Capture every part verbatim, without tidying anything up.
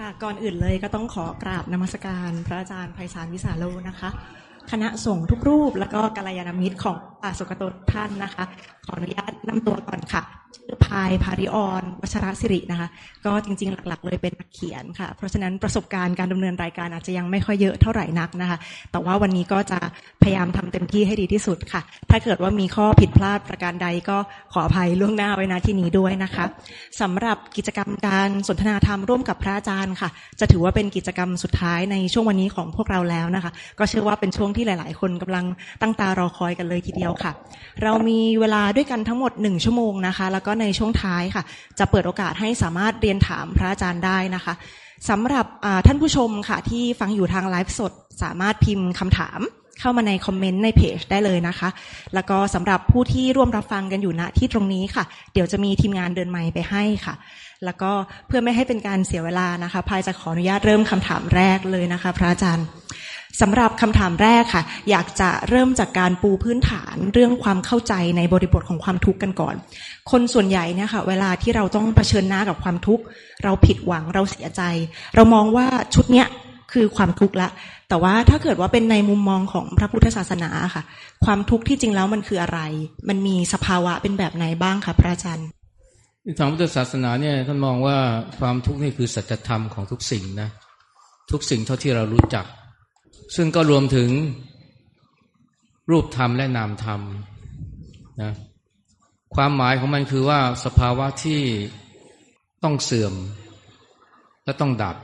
ค่ะก่อนอื่นเลยก็ต้องขอกราบนมัสการพระอาจารย์ไพศาลวิสาโลนะคะคณะสงฆ์ทุกรูปแล้วก็กัลยาณมิตรของป่าสุกโตท่านนะคะขออนุญาตนำตัวก่อนค่ะชื่อพายภาริอรวัชรศิรินะคะก็จริงๆหลักๆเลยเป็นนักเขียนค่ะเพราะฉะนั้นประสบการณ์การดำเนินรายการอาจจะยังไม่ค่อยเยอะเท่าไหร่นักนะคะแต่ว่าวันนี้ก็จะพยายามทำเต็มที่ให้ดีที่สุดค่ะถ้าเกิดว่ามีข้อผิดพลาดประการใดก็ขออภัยล่วงหน้าไว้ณที่นี้ด้วยนะคะสำหรับกิจกรรมการสนทนาธรรมร่วมกับพระอาจารย์ค่ะจะถือว่าเป็นกิจกรรมสุดท้ายในช่วงวันนี้ของพวกเราแล้วนะคะก็เชื่อว่าเป็นช่วงที่หลายๆคนกำลังตั้งตารอคอยกันเลยทีเดียวค่ะเรามีเวลาด้วยกันทั้งหมดหนึ่งชั่วโมงนะคะแล้วก็ในช่วงท้ายค่ะจะเปิดโอกาสให้สามารถเรียนถามพระอาจารย์ได้นะคะสำหรับท่านผู้ชมค่ะที่ฟังอยู่ทางไลฟ์สดสามารถพิมพ์คำถามเข้ามาในคอมเมนต์ในเพจได้เลยนะคะแล้วก็สำหรับผู้ที่ร่วมรับฟังกันอยู่ณที่ตรงนี้ค่ะเดี๋ยวจะมีทีมงานเดินไมค์ไปให้ค่ะแล้วก็เพื่อไม่ให้เป็นการเสียเวลานะคะพายจะขออนุญาตเริ่มคำถามแรกเลยนะคะพระอาจารย์สำหรับคำถามแรกค่ะอยากจะเริ่มจากการปูพื้นฐานเรื่องความเข้าใจในบริบทของความทุกข์กันก่อนคนส่วนใหญ่เนี่ยค่ะเวลาที่เราต้องเผชิญหน้ากับความทุกข์เราผิดหวังเราเสียใจเรามองว่าชุดเนี้ยคือความทุกข์ละแต่ว่าถ้าเกิดว่าเป็นในมุมมองของพระพุทธศาสนาค่ะความทุกข์ที่จริงแล้วมันคืออะไรมันมีสภาวะเป็นแบบไหนบ้างคะพระอาจารย์ทางพุทธศาสนาเนี่ยท่านมองว่าความทุกข์นี่คือสัจธรรมของทุกสิ่งนะทุกสิ่งเท่าที่เรารู้จักซึ่งก็รวมถึงรูปธรรมและนามธรรมนะความหมายของมันคือว่าสภาวะที่ต้องเสื่อมและต้องดับ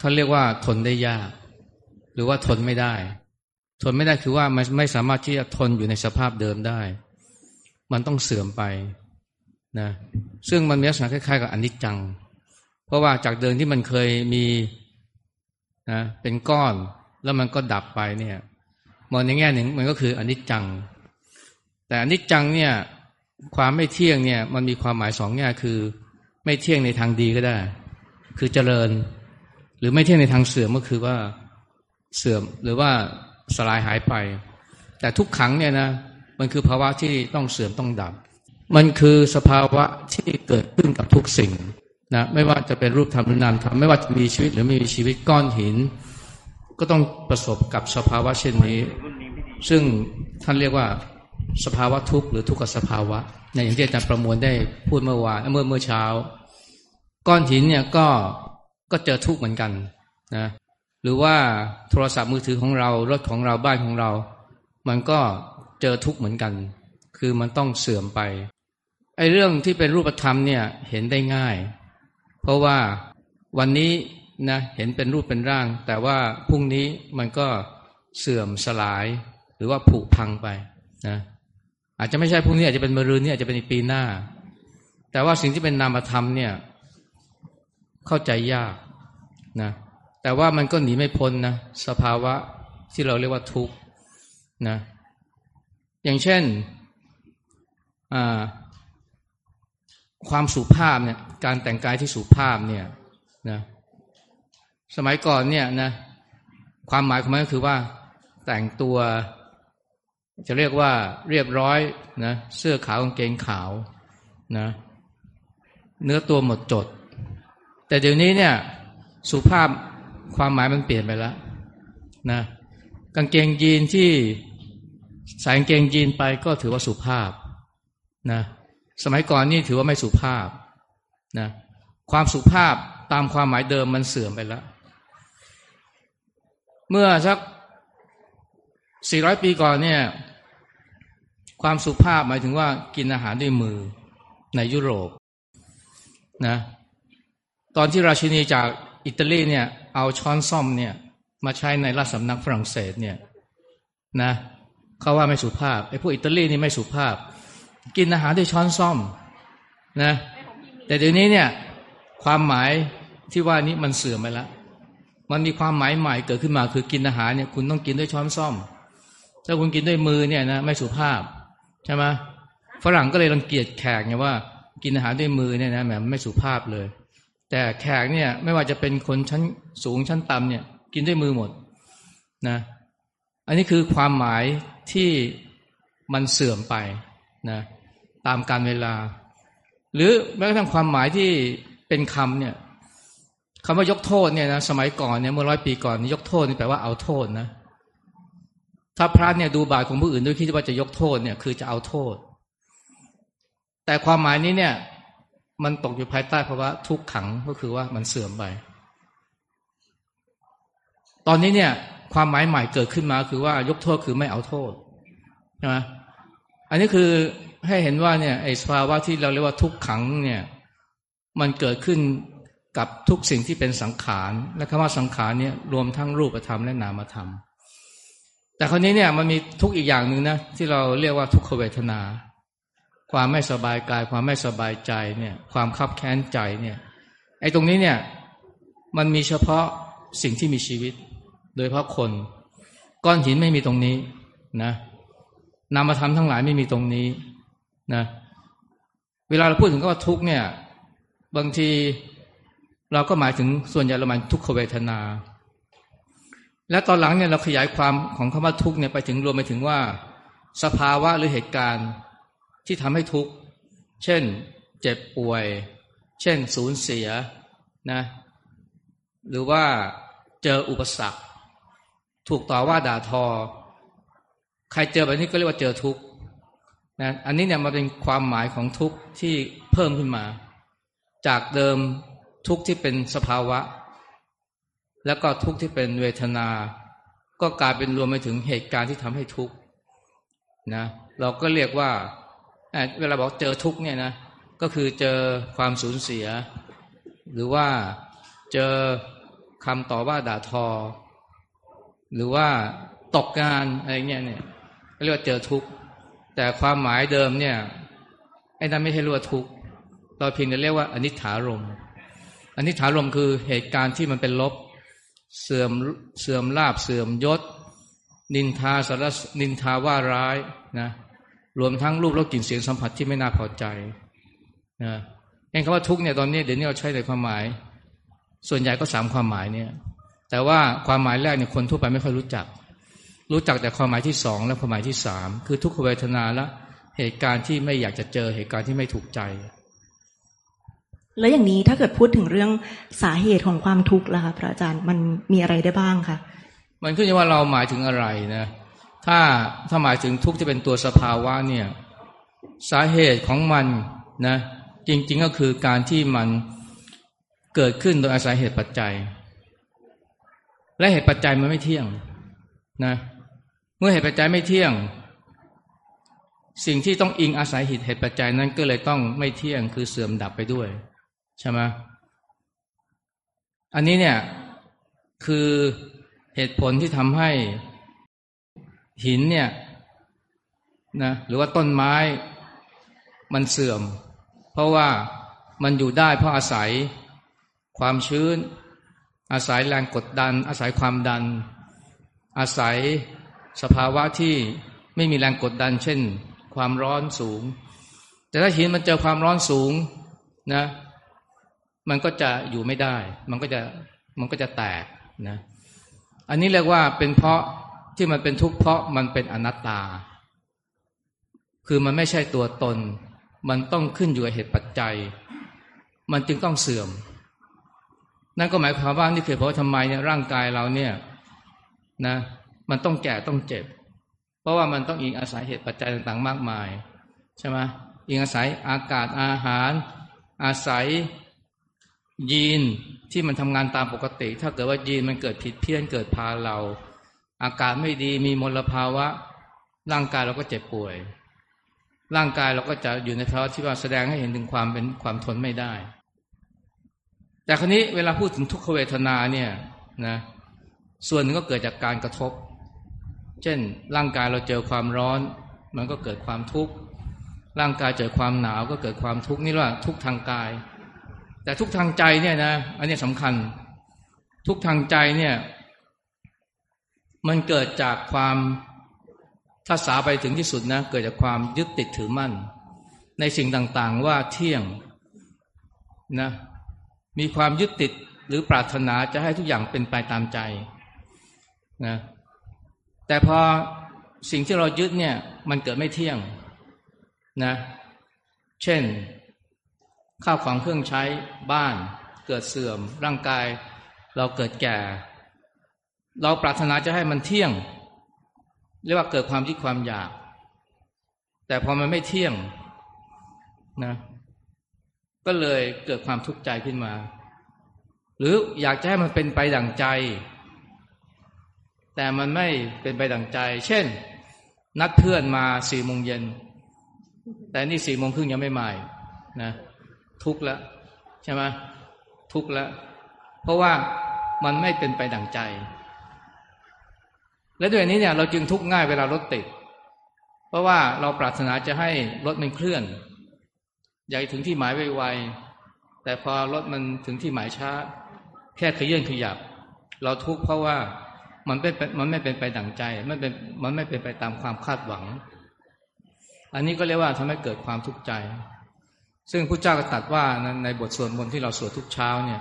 ท่านเรียกว่าทนได้ยากหรือว่าทนไม่ได้ทนไม่ได้คือว่ามันไม่สามารถที่จะทนอยู่ในสภาพเดิมได้มันต้องเสื่อมไปนะซึ่งมันมีลักษณะคล้ายๆกับอนิจจังเพราะว่าจากเดิมที่มันเคยมีนะเป็นก้อนแล้วมันก็ดับไปเนี่ยมองในแง่หนึ่งมันก็คืออนิจจังแต่อนิจจังเนี่ยความไม่เที่ยงเนี่ยมันมีความหมายสองแง่คือไม่เที่ยงในทางดีก็ได้คือเจริญหรือไม่เที่ยงในทางเสื่อมก็คือว่าเสื่อมหรือว่าสลายหายไปแต่ทุกขังเนี่ยนะมันคือภาวะที่ต้องเสื่อมต้องดับมันคือสภาวะที่เกิดขึ้นกับทุกสิ่งนะไม่ว่าจะเป็นรูปธรรมหรือนามธรรมไม่ว่าจะมีชีวิตหรือไม่มีชีวิตก้อนหินก็ต้องประสบกับสภาวะเช่นนี้ซึ่งท่านเรียกว่าสภาวะทุกข์หรือทุกขสภาวะเนี่ยอย่างที่อาจารย์ประมวลได้พูดเมื่อวานเมื่อเมื่อเช้าก้อนหินเนี่ยก็ก็เจอทุกข์เหมือนกันนะหรือว่าโทรศัพท์มือถือของเรารถของเราบ้านของเรามันก็เจอทุกข์เหมือนกันคือมันต้องเสื่อมไปไอ้เรื่องที่เป็นรูปธรรมเนี่ยเห็นได้ง่ายเพราะว่าวันนี้นะเห็นเป็นรูปเป็นร่างแต่ว่าพรุ่งนี้มันก็เสื่อมสลายหรือว่าผุพังไปนะอาจจะไม่ใช่พรุ่งนี้อาจจะเป็นมะรืนนี้อาจจะเป็นปีหน้าแต่ว่าสิ่งที่เป็นนามธรรมเนี่ยเข้าใจยากนะแต่ว่ามันก็หนีไม่พ้นนะสภาวะที่เราเรียกว่าทุกข์นะอย่างเช่นอ่าความสุภาพเนี่ยการแต่งกายที่สุภาพเนี่ยนะสมัยก่อนเนี่ยนะความหมายของมันก็คือว่าแต่งตัวจะเรียกว่าเรียบร้อยนะเสื้อขาวกางเกงขาวนะเนื้อตัวหมดจดแต่เดี๋ยวนี้เนี่ยสุภาพความหมายมันเปลี่ยนไปแล้วนะกางเกงยีนที่ใส่กางเกงยีนไปก็ถือว่าสุภาพนะสมัยก่อนนี่ถือว่าไม่สุภาพนะความสุภาพตามความหมายเดิมมันเสื่อมไปแล้วเมื่อสักสี่ร้อยปีก่อนเนี่ยความสุภาพหมายถึงว่ากินอาหารด้วยมือในยุโรปนะตอนที่ราชินีจากอิตาลีเนี่ยเอาช้อนส้อมเนี่ยมาใช้ในราชสำนักฝรั่งเศสเนี่ยนะเขาว่าไม่สุภาพไอ้พวกอิตาลีนี่ไม่สุภาพกินอาหารด้วยช้อนส้อมนะแต่เดี๋ยวนี้เนี่ยความหมายที่ว่านี้มันเสื่อมไปแล้วมันมีความหมายใหม่เกิดขึ้นมาคือกินอาหารเนี่ยคุณต้องกินด้วยช้อนส้อมถ้าคุณกินด้วยมือเนี่ยนะไม่สุภาพใช่ไหมฝรั่งก็เลยรังเกียจแขกไงว่ากินอาหารด้วยมือเนี่ยนะแหมไม่สุภาพเลยแต่แขกเนี่ยไม่ว่าจะเป็นคนชั้นสูงชั้นต่ำเนี่ยกินด้วยมือหมดนะอันนี้คือความหมายที่มันเสื่อมไปนะตามการเวลาหรือแม้กระทั่งความหมายที่เป็นคำเนี่ย คำว่ายกโทษเนี่ยนะสมัยก่อนเนี่ยเมื่อร้อยปีก่อนยกโทษนี่แปลว่าเอาโทษนะถ้าพระเนี่ยดูบาปของผู้อื่นด้วยคิดว่าจะยกโทษเนี่ยคือจะเอาโทษแต่ความหมายนี้เนี่ยมันตกอยู่ภายใต้ภาวะทุกขังก็คือว่ามันเสื่อมไปตอนนี้เนี่ยความหมายใหม่เกิดขึ้นมาคือว่ายกโทษคือไม่เอาโทษใช่ไหมอันนี้คือให้เห็นว่าเนี่ยไอ้ภาวะที่เราเรียกว่าทุกขังเนี่ยมันเกิดขึ้นกับทุกสิ่งที่เป็นสังขารและคำว่าสังขารเนี่ยรวมทั้งรูปธรรมและนามธรรมแต่คราวนี้เนี่ยมันมีทุกข์อีกอย่างหนึ่งนะที่เราเรียกว่าทุกขเวทนาความไม่สบายกายความไม่สบายใจเนี่ยความคับแค้นใจเนี่ยไอ้ตรงนี้เนี่ยมันมีเฉพาะสิ่งที่มีชีวิตโดยเฉพาะคนก้อนหินไม่มีตรงนี้นะนามธรรมทั้งหลายไม่มีตรงนี้นะเวลาเราพูดถึงก็ว่าทุกข์เนี่ยบางทีเราก็หมายถึงส่วนใหญ่เราหมายทุกขเวทนาและตอนหลังเนี่ยเราขยายความของคำว่าทุกข์เนี่ยไปถึงรวมไปถึงว่าสภาวะหรือเหตุการณ์ที่ทำให้ทุกข์เช่นเจ็บป่วยเช่นสูญเสียนะหรือว่าเจออุปสรรคถูกต่อว่าด่าทอใครเจอแบบนี้ก็เรียกว่าเจอทุกข์นะอันนี้เนี่ยมันเป็นความหมายของทุกข์ที่เพิ่มขึ้นมาจากเดิมทุกข์ที่เป็นสภาวะแล้วก็ทุกข์ที่เป็นเวทนาก็กลายเป็นรวมไปถึงเหตุการณ์ที่ทำให้ทุกข์นะเราก็เรียกว่าเวลาบอกเจอทุกข์เนี่ยนะก็คือเจอความสูญเสียหรือว่าเจอคำต่อว่าด่าทอหรือว่าตกงานอะไรเงี้ยเนี่ยเรียกว่าเจอทุกข์แต่ความหมายเดิมเนี่ยไอ้นั้นไม่ใช่เรียกว่าทุกข์เราเพียงแต่เรียกว่าอนิจจารมณ์อนิจจารมณ์คือเหตุการณ์ที่มันเป็นลบเสื่อมเสื่อมลาภเสื่อมยศนินทาสารนินทาว่าร้ายนะรวมทั้งรูปรสกลิ่นเสียงสัมผัสที่ไม่น่าพอใจนะเองคำว่าทุกข์เนี่ยตอนนี้เดี๋ยวนี้เราใช้ในความหมายส่วนใหญ่ก็สามความหมายเนี่ยแต่ว่าความหมายแรกเนี่ยคนทั่วไปไม่ค่อยรู้จักรู้จักแต่ความหมายที่สองและความหมายที่สามคือทุกขเวทนาและเหตุการณ์ที่ไม่อยากจะเจอเหตุการณ์ที่ไม่ถูกใจแล้วอย่างนี้ถ้าเกิดพูดถึงเรื่องสาเหตุของความทุกข์ล่ะคะพระอาจารย์มันมีอะไรได้บ้างคะมันขึ้นอยู่ว่าเราหมายถึงอะไรนะถ้าถ้าหมายถึงทุกข์ที่เป็นตัวสภาวะเนี่ยสาเหตุของมันนะจริงๆก็คือการที่มันเกิดขึ้นโดยอาศัยเหตุปัจจัยและเหตุปัจจัยมันไม่เที่ยงนะเมื่อเหตุปัจจัยไม่เที่ยงสิ่งที่ต้องอิงอาศัยเหตุปัจจัยนั้นก็เลยต้องไม่เที่ยงคือเสื่อมดับไปด้วยใช่ไหมอันนี้เนี่ยคือเหตุผลที่ทำให้หินเนี่ยนะหรือว่าต้นไม้มันเสื่อมเพราะว่ามันอยู่ได้เพราะอาศัยความชื้นอาศัยแรงกดดันอาศัยความดันอาศัยสภาวะที่ไม่มีแรงกดดันเช่นความร้อนสูงแต่ถ้าหินมันเจอความร้อนสูงนะมันก็จะอยู่ไม่ได้มันก็จะมันก็จะแตกนะอันนี้เรียกว่าเป็นเพราะที่มันเป็นทุกข์เพราะมันเป็นอนัตตาคือมันไม่ใช่ตัวตนมันต้องขึ้นอยู่กับเหตุปัจจัยมันจึงต้องเสื่อมนั่นก็หมายความว่านี่คือเพราะทำไมเนี่ยร่างกายเราเนี่ยนะมันต้องแก่ต้องเจ็บเพราะว่ามันต้องอิงอาศัยเหตุปัจจัยต่างๆมากมายใช่ไหมอิงอาศัยอากาศอาหารอาศัยยีนที่มันทำงานตามปกติถ้าเกิดว่ายีนมันเกิดผิดเพี้ยนเกิดพาเราอากาศไม่ดีมีมลภาวะร่างกายเราก็เจ็บป่วยร่างกายเราก็จะอยู่ในภาวะที่ว่าแสดงให้เห็นถึงความเป็นความทนไม่ได้แต่คราวนี้เวลาพูดถึงทุกขเวทนาเนี่ยนะส่วนหนึ่งก็เกิดจากการกระทบเช่นร่างกายเราเจอความร้อนมันก็เกิดความทุกข์ร่างกายเจอความหนาวก็เกิดความทุกข์นี่เรียกว่าทุกข์ทางกายแต่ทุกข์ทางใจเนี่ยนะอันนี้สำคัญทุกข์ทางใจเนี่ยมันเกิดจากความถ้าสาไปถึงที่สุดนะเกิดจากความยึดติดถือมั่นในสิ่งต่างๆว่าเที่ยงนะมีความยึดติดหรือปรารถนาจะให้ทุกอย่างเป็นไปตามใจนะแต่พอสิ่งที่เรายึดเนี่ยมันเกิดไม่เที่ยงนะเช่นข้าวของเครื่องใช้บ้าน เกิดเสื่อมร่างกายเราเกิดแก่เราปรารถนาจะให้มันเที่ยงเรียกว่าเกิดความคิดความอยากแต่พอมันไม่เที่ยงนะก็เลยเกิดความทุกข์ใจขึ้นมาหรืออยากจะให้มันเป็นไปดั่งใจแต่มันไม่เป็นไปดั่งใจเช่นนัดเพื่อนมาสี่โมงเย็นแต่นี่สี่โมงครึ่งยังไม่มานะทุกข์ละใช่ไหมทุกข์ละเพราะว่ามันไม่เป็นไปดั่งใจและด้วยนี้เนี่ยเราจึงทุกข์ง่ายเวลารถติดเพราะว่าเราปรารถนาจะให้รถมันเคลื่อนอยากถึงที่หมายไวๆแต่พอรถมันถึงที่หมายช้าแค่ขยื่นขยับเราทุกข์เพราะว่ามันเป็นมันไม่เป็นไปดั่งใจมันเป็นมันไม่เป็นไปตามความคาดหวังอันนี้ก็เรียกว่าทำให้เกิดความทุกข์ใจซึ่งพุทธเจ้าก็ตรัสว่าในบทสวดมนต์ที่เราสวดทุกเช้าเนี่ย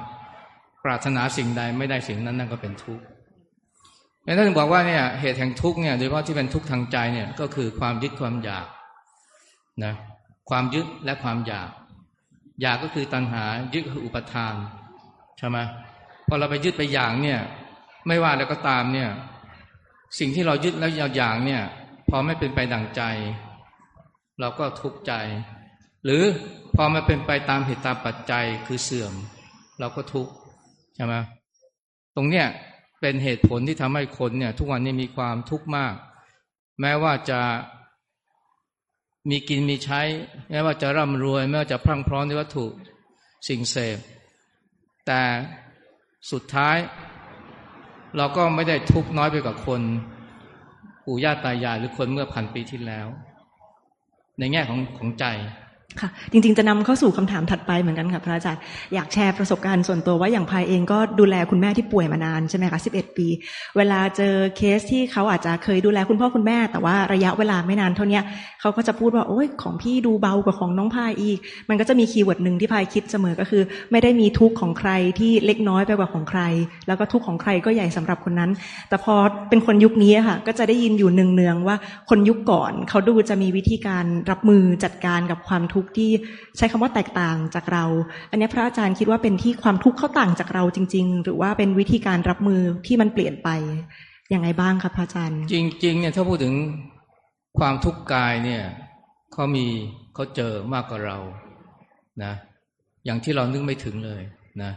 ปรารถนาสิ่งใดไม่ได้สิ่งนั้นนั่นก็เป็นทุกข์แล้วท่านบอกว่าเนี่ยเหตุแห่งทุกข์เนี่ยโดยเฉพาะที่เป็นทุกข์ทางใจเนี่ยก็คือความยึดความอยากนะความยึดและความอยากอยากก็คือตัณหายึดคืออุปทานใช่ไหมพอเราไปยึดไปอย่างเนี่ยไม่ว่าอะไรก็ตามเนี่ยสิ่งที่เรายึดแล้วอย่างเนี่ยพอไม่เป็นไปดั่งใจเราก็ทุกข์ใจหรือพอมันเป็นไปตามเหตุตามปัจจัยคือเสื่อมเราก็ทุกข์ใช่ไหมตรงเนี้ยเป็นเหตุผลที่ทำให้คนเนี่ยทุกวันนี้มีความทุกข์มากแม้ว่าจะมีกินมีใช้แม้ว่าจะร่ำรวยแม้ว่าจะพรั่งพร้อมในวัตถุสิ่งเสพแต่สุดท้ายเราก็ไม่ได้ทุกข์น้อยไปกว่าคนปู่ย่าตายายหรือคนเมื่อพันปีที่แล้วในแง่ของของใจค่ะจริงๆจะนำเข้าสู่คำถามถัดไปเหมือนกันค่ะพระอาจารย์อยากแชร์ประสบการณ์ส่วนตัวว่าอย่างพายเองก็ดูแลคุณแม่ที่ป่วยมานานใช่ไหมคะสิบเอ็ดปีเวลาเจอเคสที่เขาอาจจะเคยดูแลคุณพ่อคุณแม่แต่ว่าระยะเวลาไม่นานเท่านี้เขาก็จะพูดว่าโอ๊ยของพี่ดูเบากว่าของน้องพายอีกมันก็จะมีคีย์เวิร์ดนึงที่พายคิดเสมอก็คือไม่ได้มีทุกข์ของใครที่เล็กน้อยไปกว่าของใครแล้วก็ทุกข์ของใครก็ใหญ่สำหรับคนนั้นแต่พอเป็นคนยุคนี้ค่ะก็จะได้ยินอยู่เนืองๆว่าคนยุคก่อนเขาดูจะมีวิธีการรับมือจัดการกับความทุกข์ที่ใช้คำว่าแตกต่างจากเราอันนี้พระอาจารย์คิดว่าเป็นที่ความทุกข์เขาต่างจากเราจริงๆหรือว่าเป็นวิธีการรับมือที่มันเปลี่ยนไปยังไงบ้างครับพระอาจารย์จริงๆเนี่ยถ้าพูดถึงความทุกข์กายเนี่ยเขามีเขาเจอมากกว่าเรานะอย่างที่เรานึกไม่ถึงเลยนะ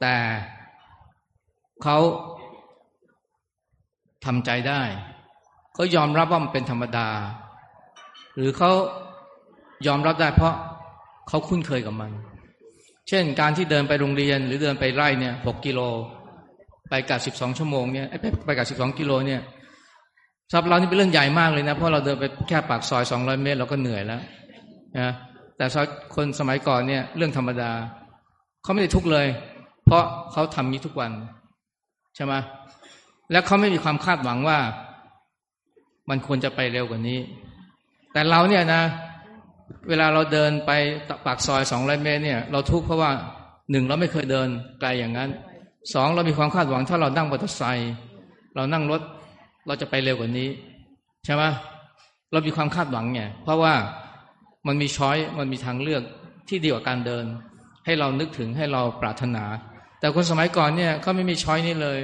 แต่เขาทำใจได้เขายอมรับว่ามันเป็นธรรมดาหรือเขายอมรับได้เพราะเขาคุ้นเคยกับมันเช่นการที่เดินไปโรงเรียนหรือเดินไปไร่เนี่ยหกกิโลไปกลับสิบสองชั่วโมงเนี่ยไปกลับสิบสองกิโลเนี่ยสำหรับเรานี่เป็นเรื่องใหญ่มากเลยนะเพราะเราเดินไปแค่ปากซอยสองร้อยเมตรเราก็เหนื่อยแล้วนะแต่คนสมัยก่อนเนี่ยเรื่องธรรมดาเขาไม่ได้ทุกข์เลยเพราะเขาทำนี้ทุกวันใช่ไหมและเขาไม่มีความคาดหวังว่ามันควรจะไปเร็วกว่านี้แต่เราเนี่ยนะเวลาเราเดินไปปากซอยสองร้อยเมตรเนี่ยเราทุกข์เพราะว่าหนึ่งเราไม่เคยเดินไกลอย่างนั้นสองเรามีความคาดหวังถ้าเรานั่งมอเตอร์ไซค์เรานั่งรถเราจะไปเร็วกว่านี้ใช่ไหมเรามีความคาดหวังไงเพราะว่ามันมีช้อยมันมีทางเลือกที่ดีกว่าการเดินให้เรานึกถึงให้เราปรารถนาแต่คนสมัยก่อนเนี่ยเขาไม่มีช้อยนี้เลย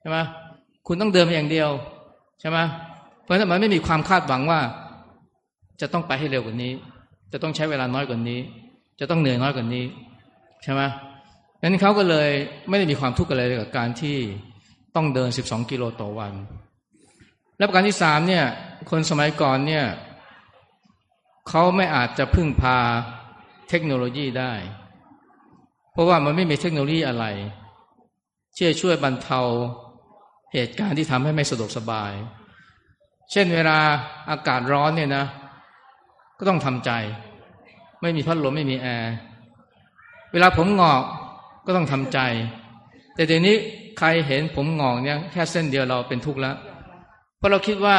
ใช่ไหมคุณต้องเดินอย่างเดียวใช่ไหมเพราะฉะนั้นมันไม่มีความคาดหวังว่าจะต้องไปให้เร็วกว่านี้จะต้องใช้เวลาน้อยกว่านี้จะต้องเหนื่อยน้อยกว่านี้ใช่ไหมนั้นเขาก็เลยไม่ได้มีความทุกข์อะไรกับการที่ต้องเดินสิบสองกิโลต่อวันและประการที่สามเนี่ยคนสมัยก่อนเนี่ยเขาไม่อาจจะพึ่งพาเทคโนโลยีได้เพราะว่ามันไม่มีเทคโนโลยีอะไรที่จะช่วยบรรเทาเหตุการณ์ที่ทำให้ไม่สะดวกสบายเช่นเวลาอากาศร้อนเนี่ยนะก็ต้องทำใจไม่มีพัดลมไม่มีแอร์เวลาผมงอกก็ต้องทำใจแต่เดี๋ยวนี้ใครเห็นผมงอกเนี่ยแค่เส้นเดียวเราเป็นทุกข์แล้วเพราะเราคิดว่า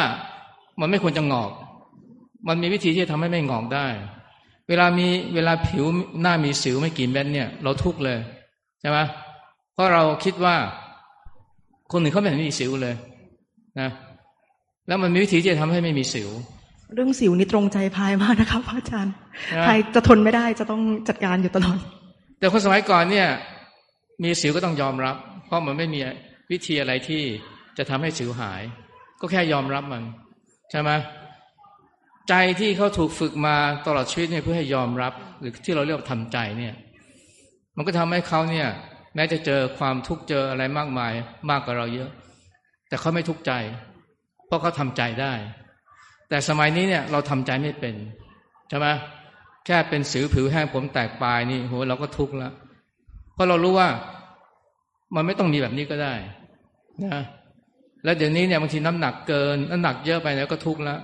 มันไม่ควรจะงอกมันมีวิธีที่จะทำให้ไม่งอกได้เวลามีเวลาผิวหน้ามีสิวไม่กี่เม็ดเนี่ยเราทุกข์เลยใช่ไหมเพราะเราคิดว่าคนอื่นเขาไม่เห็นมีสิวเลยนะแล้วมันมีวิธีที่จะทำให้ไม่มีสิวเรื่องสิวนี่ตรงใจพายมากนะครับอาจารย์พายจะทนไม่ได้จะต้องจัดการอยู่ตลอด แต่คนสมัยก่อนเนี่ยมีสิวก็ต้องยอมรับเพราะมันไม่มีวิธีอะไรที่จะทำให้สิวหายก็แค่ยอมรับมันใช่ไหมใจที่เขาถูกฝึกมาตลอดชีวิตเนี่ยเพื่อให้ยอมรับหรือที่เราเรียกว่าทำใจเนี่ยมันก็ทำให้เขาเนี่ยแม้จะเจอความทุกข์เจออะไรมากมายมากกว่าเราเยอะแต่เขาไม่ทุกข์ใจเพราะเขาทำใจได้แต่สมัยนี้เนี่ยเราทำใจไม่เป็นใช่ไหมแค่เป็นสิวผิวแห้งผมแตกปลายนี่โหเราก็ทุกข์แล้วเพราะเรารู้ว่ามันไม่ต้องมีแบบนี้ก็ได้นะแล้วเดี๋ยวนี้เนี่ยบางทีน้ำหนักเกินน้ำหนักเยอะไปแล้วก็ทุกข์แล้ว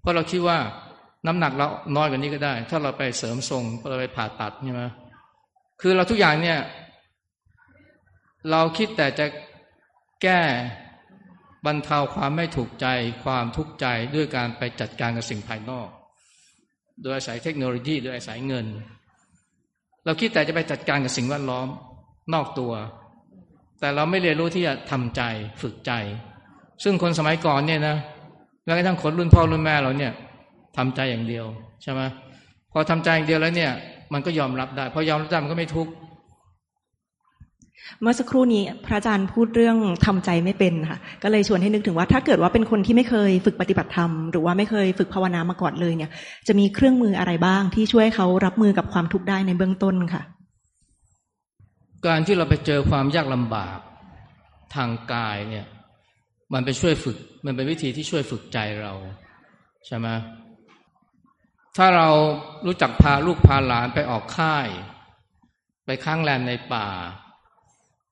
เพราะเราคิดว่าน้ำหนักเราน้อยกว่านี้ก็ได้ถ้าเราไปเสริมทรงเราไปผ่าตัดใช่ไหมคือเราทุกอย่างเนี่ยเราคิดแต่จะแก้บรรเทาความไม่ถูกใจความทุกข์ใจด้วยการไปจัดการกับสิ่งภายนอกโดยอาศัยเทคโนโลยีโดยอาศัยเงินเราคิดแต่จะไปจัดการกับสิ่งแวดล้อมนอกตัวแต่เราไม่เรียนรู้ที่จะทำใจฝึกใจซึ่งคนสมัยก่อนเนี่ยนะแม้กระทั่งคนรุ่นพ่อรุ่นแม่เราเนี่ยทำใจอย่างเดียวใช่ไหมพอทำใจอย่างเดียวแล้วเนี่ยมันก็ยอมรับได้พอยอมรับได้มันก็ไม่ทุกข์เมื่อสักครู่นี้พระอาจารย์พูดเรื่องทำใจไม่เป็นค่ะก็เลยชวนให้นึกถึงว่าถ้าเกิดว่าเป็นคนที่ไม่เคยฝึกปฏิบัติธรรมหรือว่าไม่เคยฝึกภาวนามาก่อนเลยเนี่ยจะมีเครื่องมืออะไรบ้างที่ช่วยเขารับมือกับความทุกข์ได้ในเบื้องต้นค่ะการที่เราไปเจอความยากลำบากทางกายเนี่ยมันไปช่วยฝึกมันเป็นวิธีที่ช่วยฝึกใจเราใช่ไหมถ้าเรารู้จักพาลูกพาหลานไปออกค่ายไปค้างแรมในป่า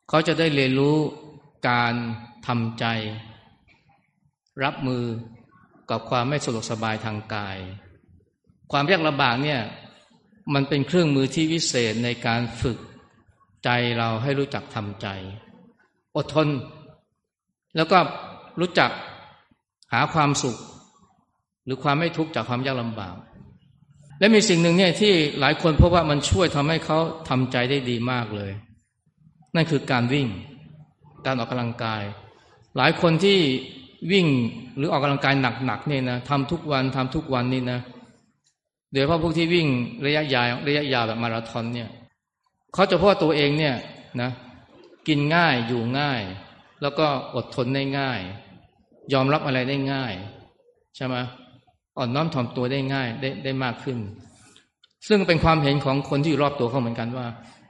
เขาจะได้เรียนรู้การทำใจรับมือกับความไม่สะดวกสบายทางกายความยากลำบากเนี่ยมันเป็นเครื่องมือที่วิเศษในการฝึกใจเราให้รู้จักทำใจอดทนแล้วก็รู้จักหาความสุขหรือความไม่ทุกข์จากความยากลำบากและมีสิ่งหนึ่งเนี่ยที่หลายคนพบว่ามันช่วยทำให้เขาทำใจได้ดีมากเลยนั่นคือการวิ่งการออกกำลังกายหลายคนที่วิ่งหรือออกกำลังกายหนักๆเนี่ยนะทำทุกวันทำทุกวันนี่นะโดยเฉพาะพวกที่วิ่งระยะยาวระยะยาวแบบมาราธอนเนี่ยเขาจะพบว่าตัวเองเนี่ยนะกินง่ายอยู่ง่ายแล้วก็อดทนได้ง่ายยอมรับอะไรได้ง่ายใช่ไหมอ่อนน้อมถ่อมตัวได้ง่ายได้ได้มากขึ้นซึ่งเป็นความเห็นของคนที่อยู่รอบตัวเขาเหมือนกันว่า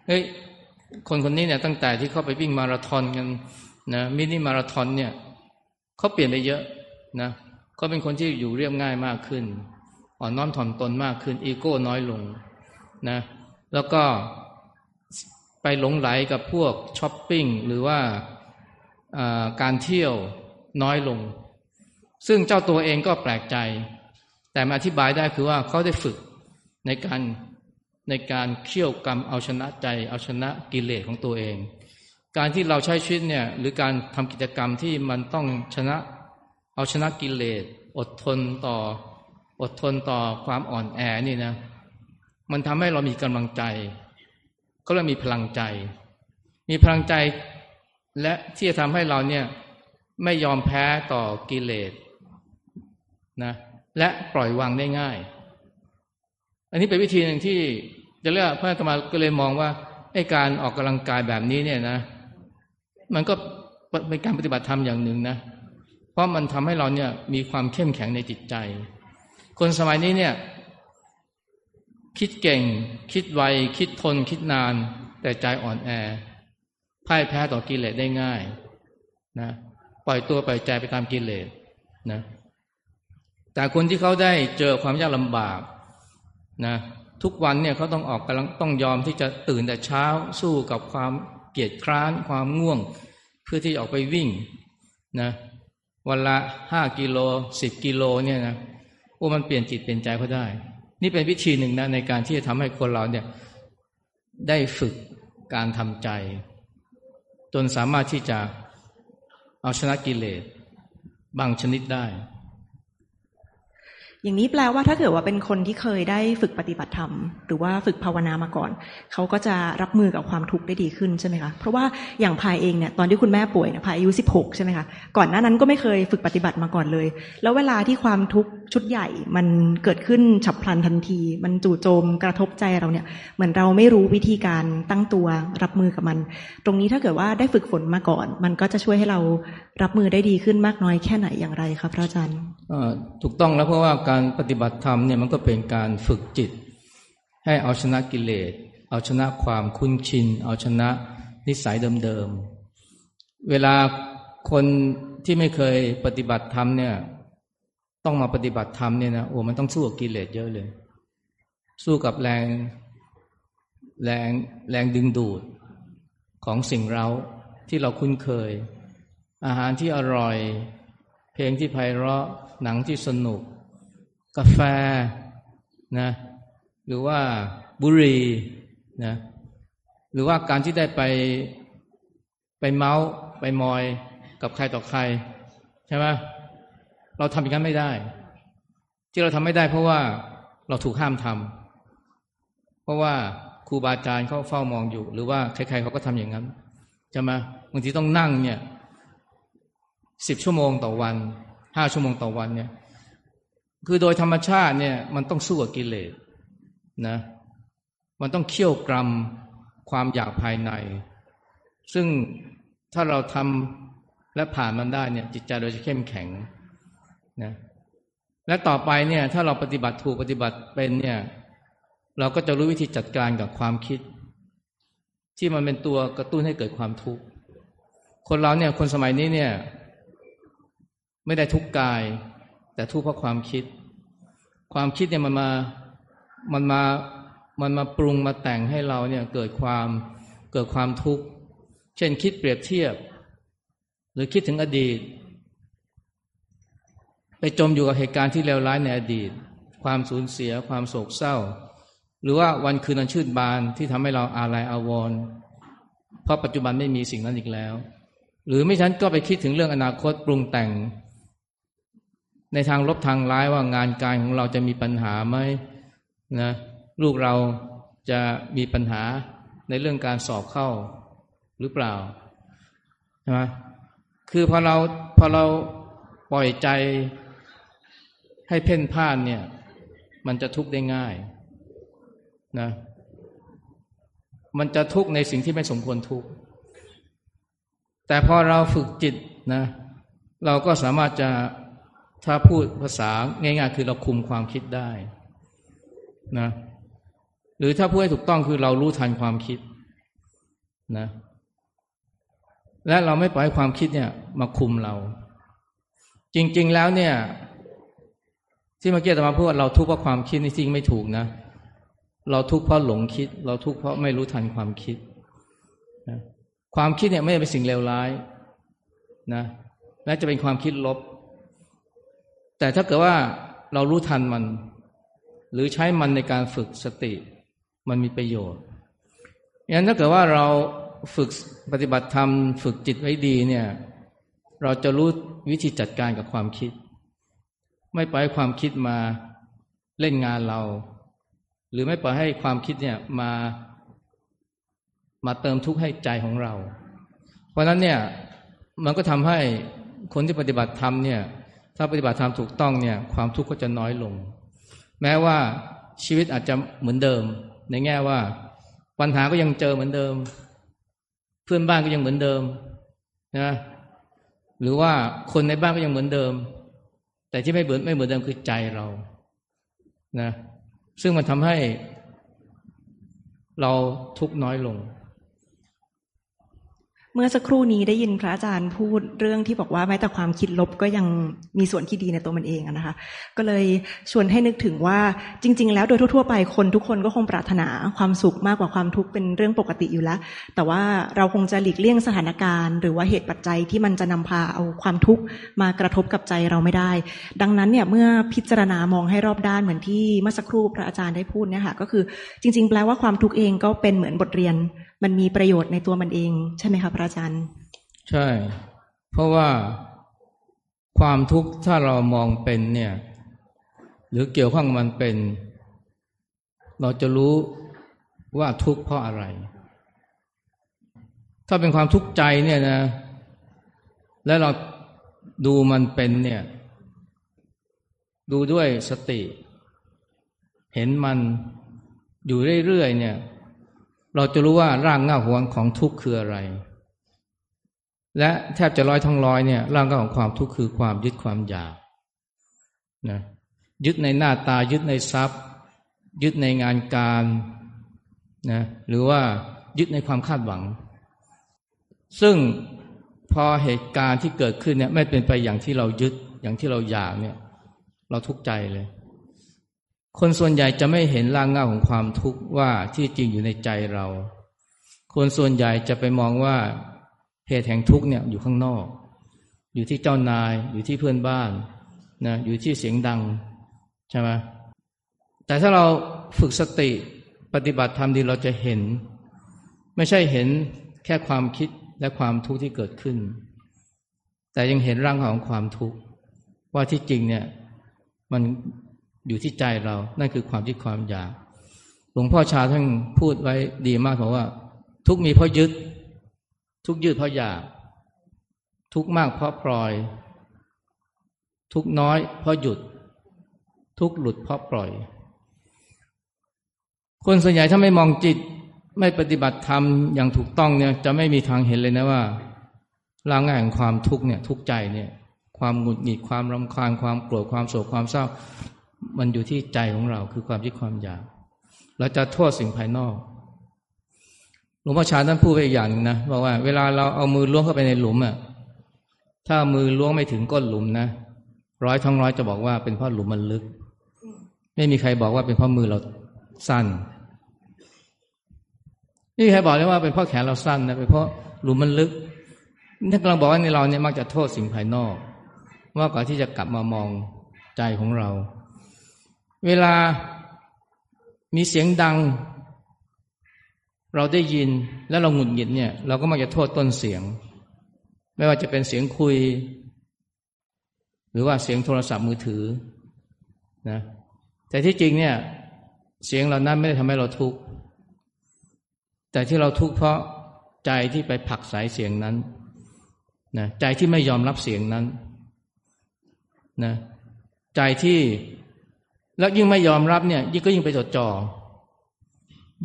เฮ้ยคนคนนี้เนี่ยตั้งแต่ที่เขาไปวิ่งมาราธอนกันนะมินิมาราธอนเนี่ยเขาเปลี่ยนไปเยอะนะเขาเป็นคนที่อยู่เรียบง่ายมากขึ้นอ่อนน้อมถ่อมตนมากขึ้นอีโก้น้อยลงนะแล้วก็ไปหลงไหลกับพวกช้อปปิ้งหรือว่าการเที่ยวน้อยลงซึ่งเจ้าตัวเองก็แปลกใจแต่มาอธิบายได้คือว่าเขาได้ฝึกในการในการเขี่ยวกรรมเอาชนะใจเอาชนะกิเลสของตัวเองการที่เราใช้ชีวิตเนี่ยหรือการทำกิจกรรมที่มันต้องชนะเอาชนะกิเลสอดทนต่ออดทนต่อความอ่อนแอนี่นะมันทำให้เรามีกำลังใจก็เลยมีพลังใจมีพลังใจและที่จะทำให้เราเนี่ยไม่ยอมแพ้ต่อกิเลสนะและปล่อยวางได้ง่ายอันนี้เป็นวิธีหนึ่งที่จะเรียกพระอาตมาก็เลยมองว่าไอ้การออกกำลังกายแบบนี้เนี่ยนะมันก็เป็นการปฏิบัติธรรมอย่างหนึ่งนะเพราะมันทำให้เราเนี่ยมีความเข้มแข็งในจิตใจคนสมัยนี้เนี่ยคิดเก่งคิดไวคิดทนคิดนานแต่ใจอ่อนแอพ่ายแพ้ต่อกิเลสได้ง่ายนะปล่อยตัวปล่อยใจไปตามกิเลสนะแต่คนที่เขาได้เจอความยากลำบากนะทุกวันเนี่ยเขาต้องออกกำลังต้องยอมที่จะตื่นแต่เช้าสู้กับความเกียจคร้านความง่วงเพื่อที่ออกไปวิ่งนะวันละห้ากิโลสิบกิโลเนี่ยนะโอ้มันเปลี่ยนจิตเปลี่ยนใจเขาได้นี่เป็นวิธีหนึ่งนะในการที่จะทำให้คนเราเนี่ยได้ฝึกการทำใจจนสามารถที่จะเอาชนะกิเลสบางชนิดได้ อย่างนี้แปลว่าถ้าเกิดว่าเป็นคนที่เคยได้ฝึกปฏิบัติธรรมหรือว่าฝึกภาวนามาก่อนเขาก็จะรับมือกับความทุกข์ได้ดีขึ้นใช่ไหมคะเพราะว่าอย่างพายเองเนี่ยตอนที่คุณแม่ป่วยเนี่ยพายอายุสิบหกใช่ไหมคะก่อนหน้านั้นก็ไม่เคยฝึกปฏิบัติมาก่อนเลยแล้วเวลาที่ความทุกข์ชุดใหญ่มันเกิดขึ้นฉับพลันทันทีมันจู่โจมกระทบใจเราเนี่ยเหมือนเราไม่รู้วิธีการตั้งตัวรับมือกับมันตรงนี้ถ้าเกิดว่าได้ฝึกฝนมาก่อนมันก็จะช่วยให้เรารับมือได้ดีขึ้นมากน้อยแค่ไหนอย่างไรครับพระอาจารย์ถูกต้องแล้วเพราะว่าการปฏิบัติธรรมเนี่ยมันก็เป็นการฝึกจิตให้เอาชนะกิเลสเอาชนะความคุ้นชินเอาชนะนิสัยเดิมๆเวลาคนที่ไม่เคยปฏิบัติธรรมเนี่ยต้องมาปฏิบัติธรรมเนี่ยนะโอ้มันต้องสู้กับกิเลสเยอะเลยสู้กับแรงแรงแรงดึงดูดของสิ่งเร้าที่เราคุ้นเคยอาหารที่อร่อยเพลงที่ไพเราะหนังที่สนุกกาแฟนะหรือว่าบุหรี่นะหรือว่าการที่ได้ไปไปเมาไปมอยกับใครต่อใครใช่ไหมเราทำอย่างนั้นไม่ได้ที่เราทำไม่ได้เพราะว่าเราถูกห้ามทำเพราะว่าครูบาอาจารย์เขาเฝ้ามองอยู่หรือว่าใครๆเขาก็ทำอย่างนั้นใช่ไหมบางทีต้องนั่งเนี่ยสิบชั่วโมงต่อวันห้าชั่วโมงต่อวันเนี่ยคือโดยธรรมชาติเนี่ยมันต้องสู้กับกิเลสนะมันต้องเคี่ยวกรำความอยากภายในซึ่งถ้าเราทำและผ่านมันได้เนี่ยจิตใจเราจะเข้มแข็งนะและต่อไปเนี่ยถ้าเราปฏิบัติถูกปฏิบัติเป็นเนี่ยเราก็จะรู้วิธีจัดการกับความคิดที่มันเป็นตัวกระตุ้นให้เกิดความทุกข์คนเราเนี่ยคนสมัยนี้เนี่ยไม่ได้ทุกข์กายแต่ทุกข์เพราะความคิดความคิดเนี่ยมันมามันมามันมาปรุงมาแต่งให้เราเนี่ยเกิดความเกิดความทุกข์เช่นคิดเปรียบเทียบหรือคิดถึงอดีตไปจมอยู่กับเหตุการณ์ที่เลวร้ายในอดีตความสูญเสียความโศกเศร้าหรือว่าวันคืนอันชื่นบานที่ทำให้เราอาลัยอาวรณ์เพราะปัจจุบันไม่มีสิ่งนั้นอีกแล้วหรือไม่ฉันก็ไปคิดถึงเรื่องอนาคตปรุงแต่งในทางลบทางร้ายว่างานการของเราจะมีปัญหาไหมนะลูกเราจะมีปัญหาในเรื่องการสอบเข้าหรือเปล่าใช่ไหมคือพอเราพอเราปล่อยใจให้เพ่นพ่านเนี่ยมันจะทุกข์ได้ง่ายนะมันจะทุกข์ในสิ่งที่ไม่สมควรทุกข์แต่พอเราฝึกจิตนะเราก็สามารถจะถ้าพูดภาษาง่ายๆคือเราคุมความคิดได้นะหรือถ้าพูดให้ถูกต้องคือเรารู้ทันความคิดนะและเราไม่ปล่อยความคิดเนี่ยมาคุมเราจริงๆแล้วเนี่ยที่เมื่อกี้อาตมาพูดว่าเราทุกข์เพราะความคิดนี่จริงไม่ถูกนะเราทุกข์เพราะหลงคิดเราทุกข์เพราะไม่รู้ทันความคิดนะความคิดเนี่ยไม่เป็นสิ่งเลวร้ายนะแม้จะเป็นความคิดลบแต่ถ้าเกิดว่าเรารู้ทันมันหรือใช้มันในการฝึกสติมันมีประโยชน์งั้นถ้าเกิดว่าเราฝึกปฏิบัติธรรมฝึกจิตไว้ดีเนี่ยเราจะรู้วิธีจัดการกับความคิดไม่ปล่อยความคิดมาเล่นงานเราหรือไม่ปล่อยให้ความคิดเนี่ยมามาเติมทุกข์ให้ใจของเราเพราะนั้นเนี่ยมันก็ทำให้คนที่ปฏิบัติธรรมเนี่ยถ้าปฏิบัติธรรมถูกต้องเนี่ยความทุกข์ก็จะน้อยลงแม้ว่าชีวิตอาจจะเหมือนเดิมในแง่ว่าปัญหาก็ยังเจอเหมือนเดิมเพื่อนบ้านก็ยังเหมือนเดิมนะหรือว่าคนในบ้านก็ยังเหมือนเดิมแต่ที่ไม่เหมือนไม่เหมือนเดิมคือใจเรานะซึ่งมันทำให้เราทุกข์น้อยลงเมื่อสักครู่นี้ได้ยินพระอาจารย์พูดเรื่องที่บอกว่าแม้แต่ความคิดลบก็ยังมีส่วนที่ดีในตัวมันเองนะคะก็เลยชวนให้นึกถึงว่าจริงๆแล้วโดยทั่วๆไปคนทุกคนก็คงปรารถนาความสุขมากกว่าความทุกข์เป็นเรื่องปกติอยู่แล้วแต่ว่าเราคงจะหลีกเลี่ยงสถานการณ์หรือว่าเหตุปัจจัยที่มันจะนำพาเอาความทุกข์มากระทบกับใจเราไม่ได้ดังนั้นเนี่ยเมื่อพิจารณามองให้รอบด้านเหมือนที่เมื่อสักครู่พระอาจารย์ได้พูดเนี่ยค่ะก็คือจริงๆแปลว่าความทุกข์เองก็เป็นเหมือนบทเรียนมันมีประโยชน์ในตัวมันเองใช่ไหมครับพระอาจารย์ใช่เพราะว่าความทุกข์ถ้าเรามองเป็นเนี่ย หรือเกี่ยวข้องกับมันเป็นเราจะรู้ว่าทุกข์เพราะอะไรถ้าเป็นความทุกข์ใจเนี่ยนะและเราดูมันเป็นเนี่ยดูด้วยสติเห็นมันอยู่เรื่อยๆเนี่ยเราจะรู้ว่ารากเหง้าของทุกข์คืออะไรและแทบจะร้อยทั้งร้อยเนี่ยรากเหง้าของความทุกข์คือความยึดความอยากนะยึดในหน้าตายึดในทรัพย์ยึดในงานการนะหรือว่ายึดในความคาดหวังซึ่งพอเหตุการณ์ที่เกิดขึ้นเนี่ยไม่เป็นไปอย่างที่เรายึดอย่างที่เราอยากเนี่ยเราทุกข์ใจเลยคนส่วนใหญ่จะไม่เห็นรากเหง้าของความทุกข์ว่าที่จริงอยู่ในใจเราคนส่วนใหญ่จะไปมองว่าเหตุแห่งทุกข์เนี่ยอยู่ข้างนอกอยู่ที่เจ้านายอยู่ที่เพื่อนบ้านนะอยู่ที่เสียงดังใช่ไหมแต่ถ้าเราฝึกสติปฏิบัติธรรมดีเราจะเห็นไม่ใช่เห็นแค่ความคิดและความทุกข์ที่เกิดขึ้นแต่ยังเห็นรากเหง้าของความทุกข์ว่าที่จริงเนี่ยมันอยู่ที่ใจเรานั่นคือความยึดความอยากหลวงพ่อชาท่านพูดไว้ดีมากบอกว่าทุกมีเพราะยึดทุกยึดเพราะอยากทุกมากเพราะปล่อยทุกน้อยเพราะหยุดทุกหลุดเพราะปล่อยคนส่วนใหญ่ถ้าไม่มองจิตไม่ปฏิบัติธรรมอย่างถูกต้องเนี่ยจะไม่มีทางเห็นเลยนะว่ารากเหง้าของความทุกข์เนี่ยทุกข์ใจเนี่ยความหงุดหงิดความรำคาญความโกรธความโศกความเศร้ามันอยู่ที่ใจของเราคือความยึดความอยากเราจะโทษสิ่งภายนอกหลวงพ่อชาท่านพูดไปอีกอย่างนึงนะบอกว่าเวลาเราเอามือล้วงเข้าไปในหลุมอ่ะถ้ามือล้วงไม่ถึงก้นหลุมนะร้อยทั้งร้อยจะบอกว่าเป็นเพราะหลุมมันลึกไม่มีใครบอกว่าเป็นเพราะมือเราสั้นนี่ใครบอกเลยว่าเป็นเพราะแขนเราสั้นนะเป็นเพราะหลุมมันลึกท่านกำลังบอกว่าในเราเนี่ยมักจะโทษสิ่งภายนอกว่าก่อนที่จะกลับมามองใจของเราเวลามีเสียงดังเราได้ยินแล้วเราหงุดหงิดเนี่ยเราก็มักจะโทษต้นเสียงไม่ว่าจะเป็นเสียงคุยหรือว่าเสียงโทรศัพท์มือถือนะแต่ที่จริงเนี่ยเสียงเหล่านั้นไม่ได้ทำให้เราทุกข์แต่ที่เราทุกข์เพราะใจที่ไปผลักไสเสียงนั้นนะใจที่ไม่ยอมรับเสียงนั้นนะใจที่แล้วยิ่งไม่ยอมรับเนี่ยยิ่งก็ยิ่งไปจดจ่อ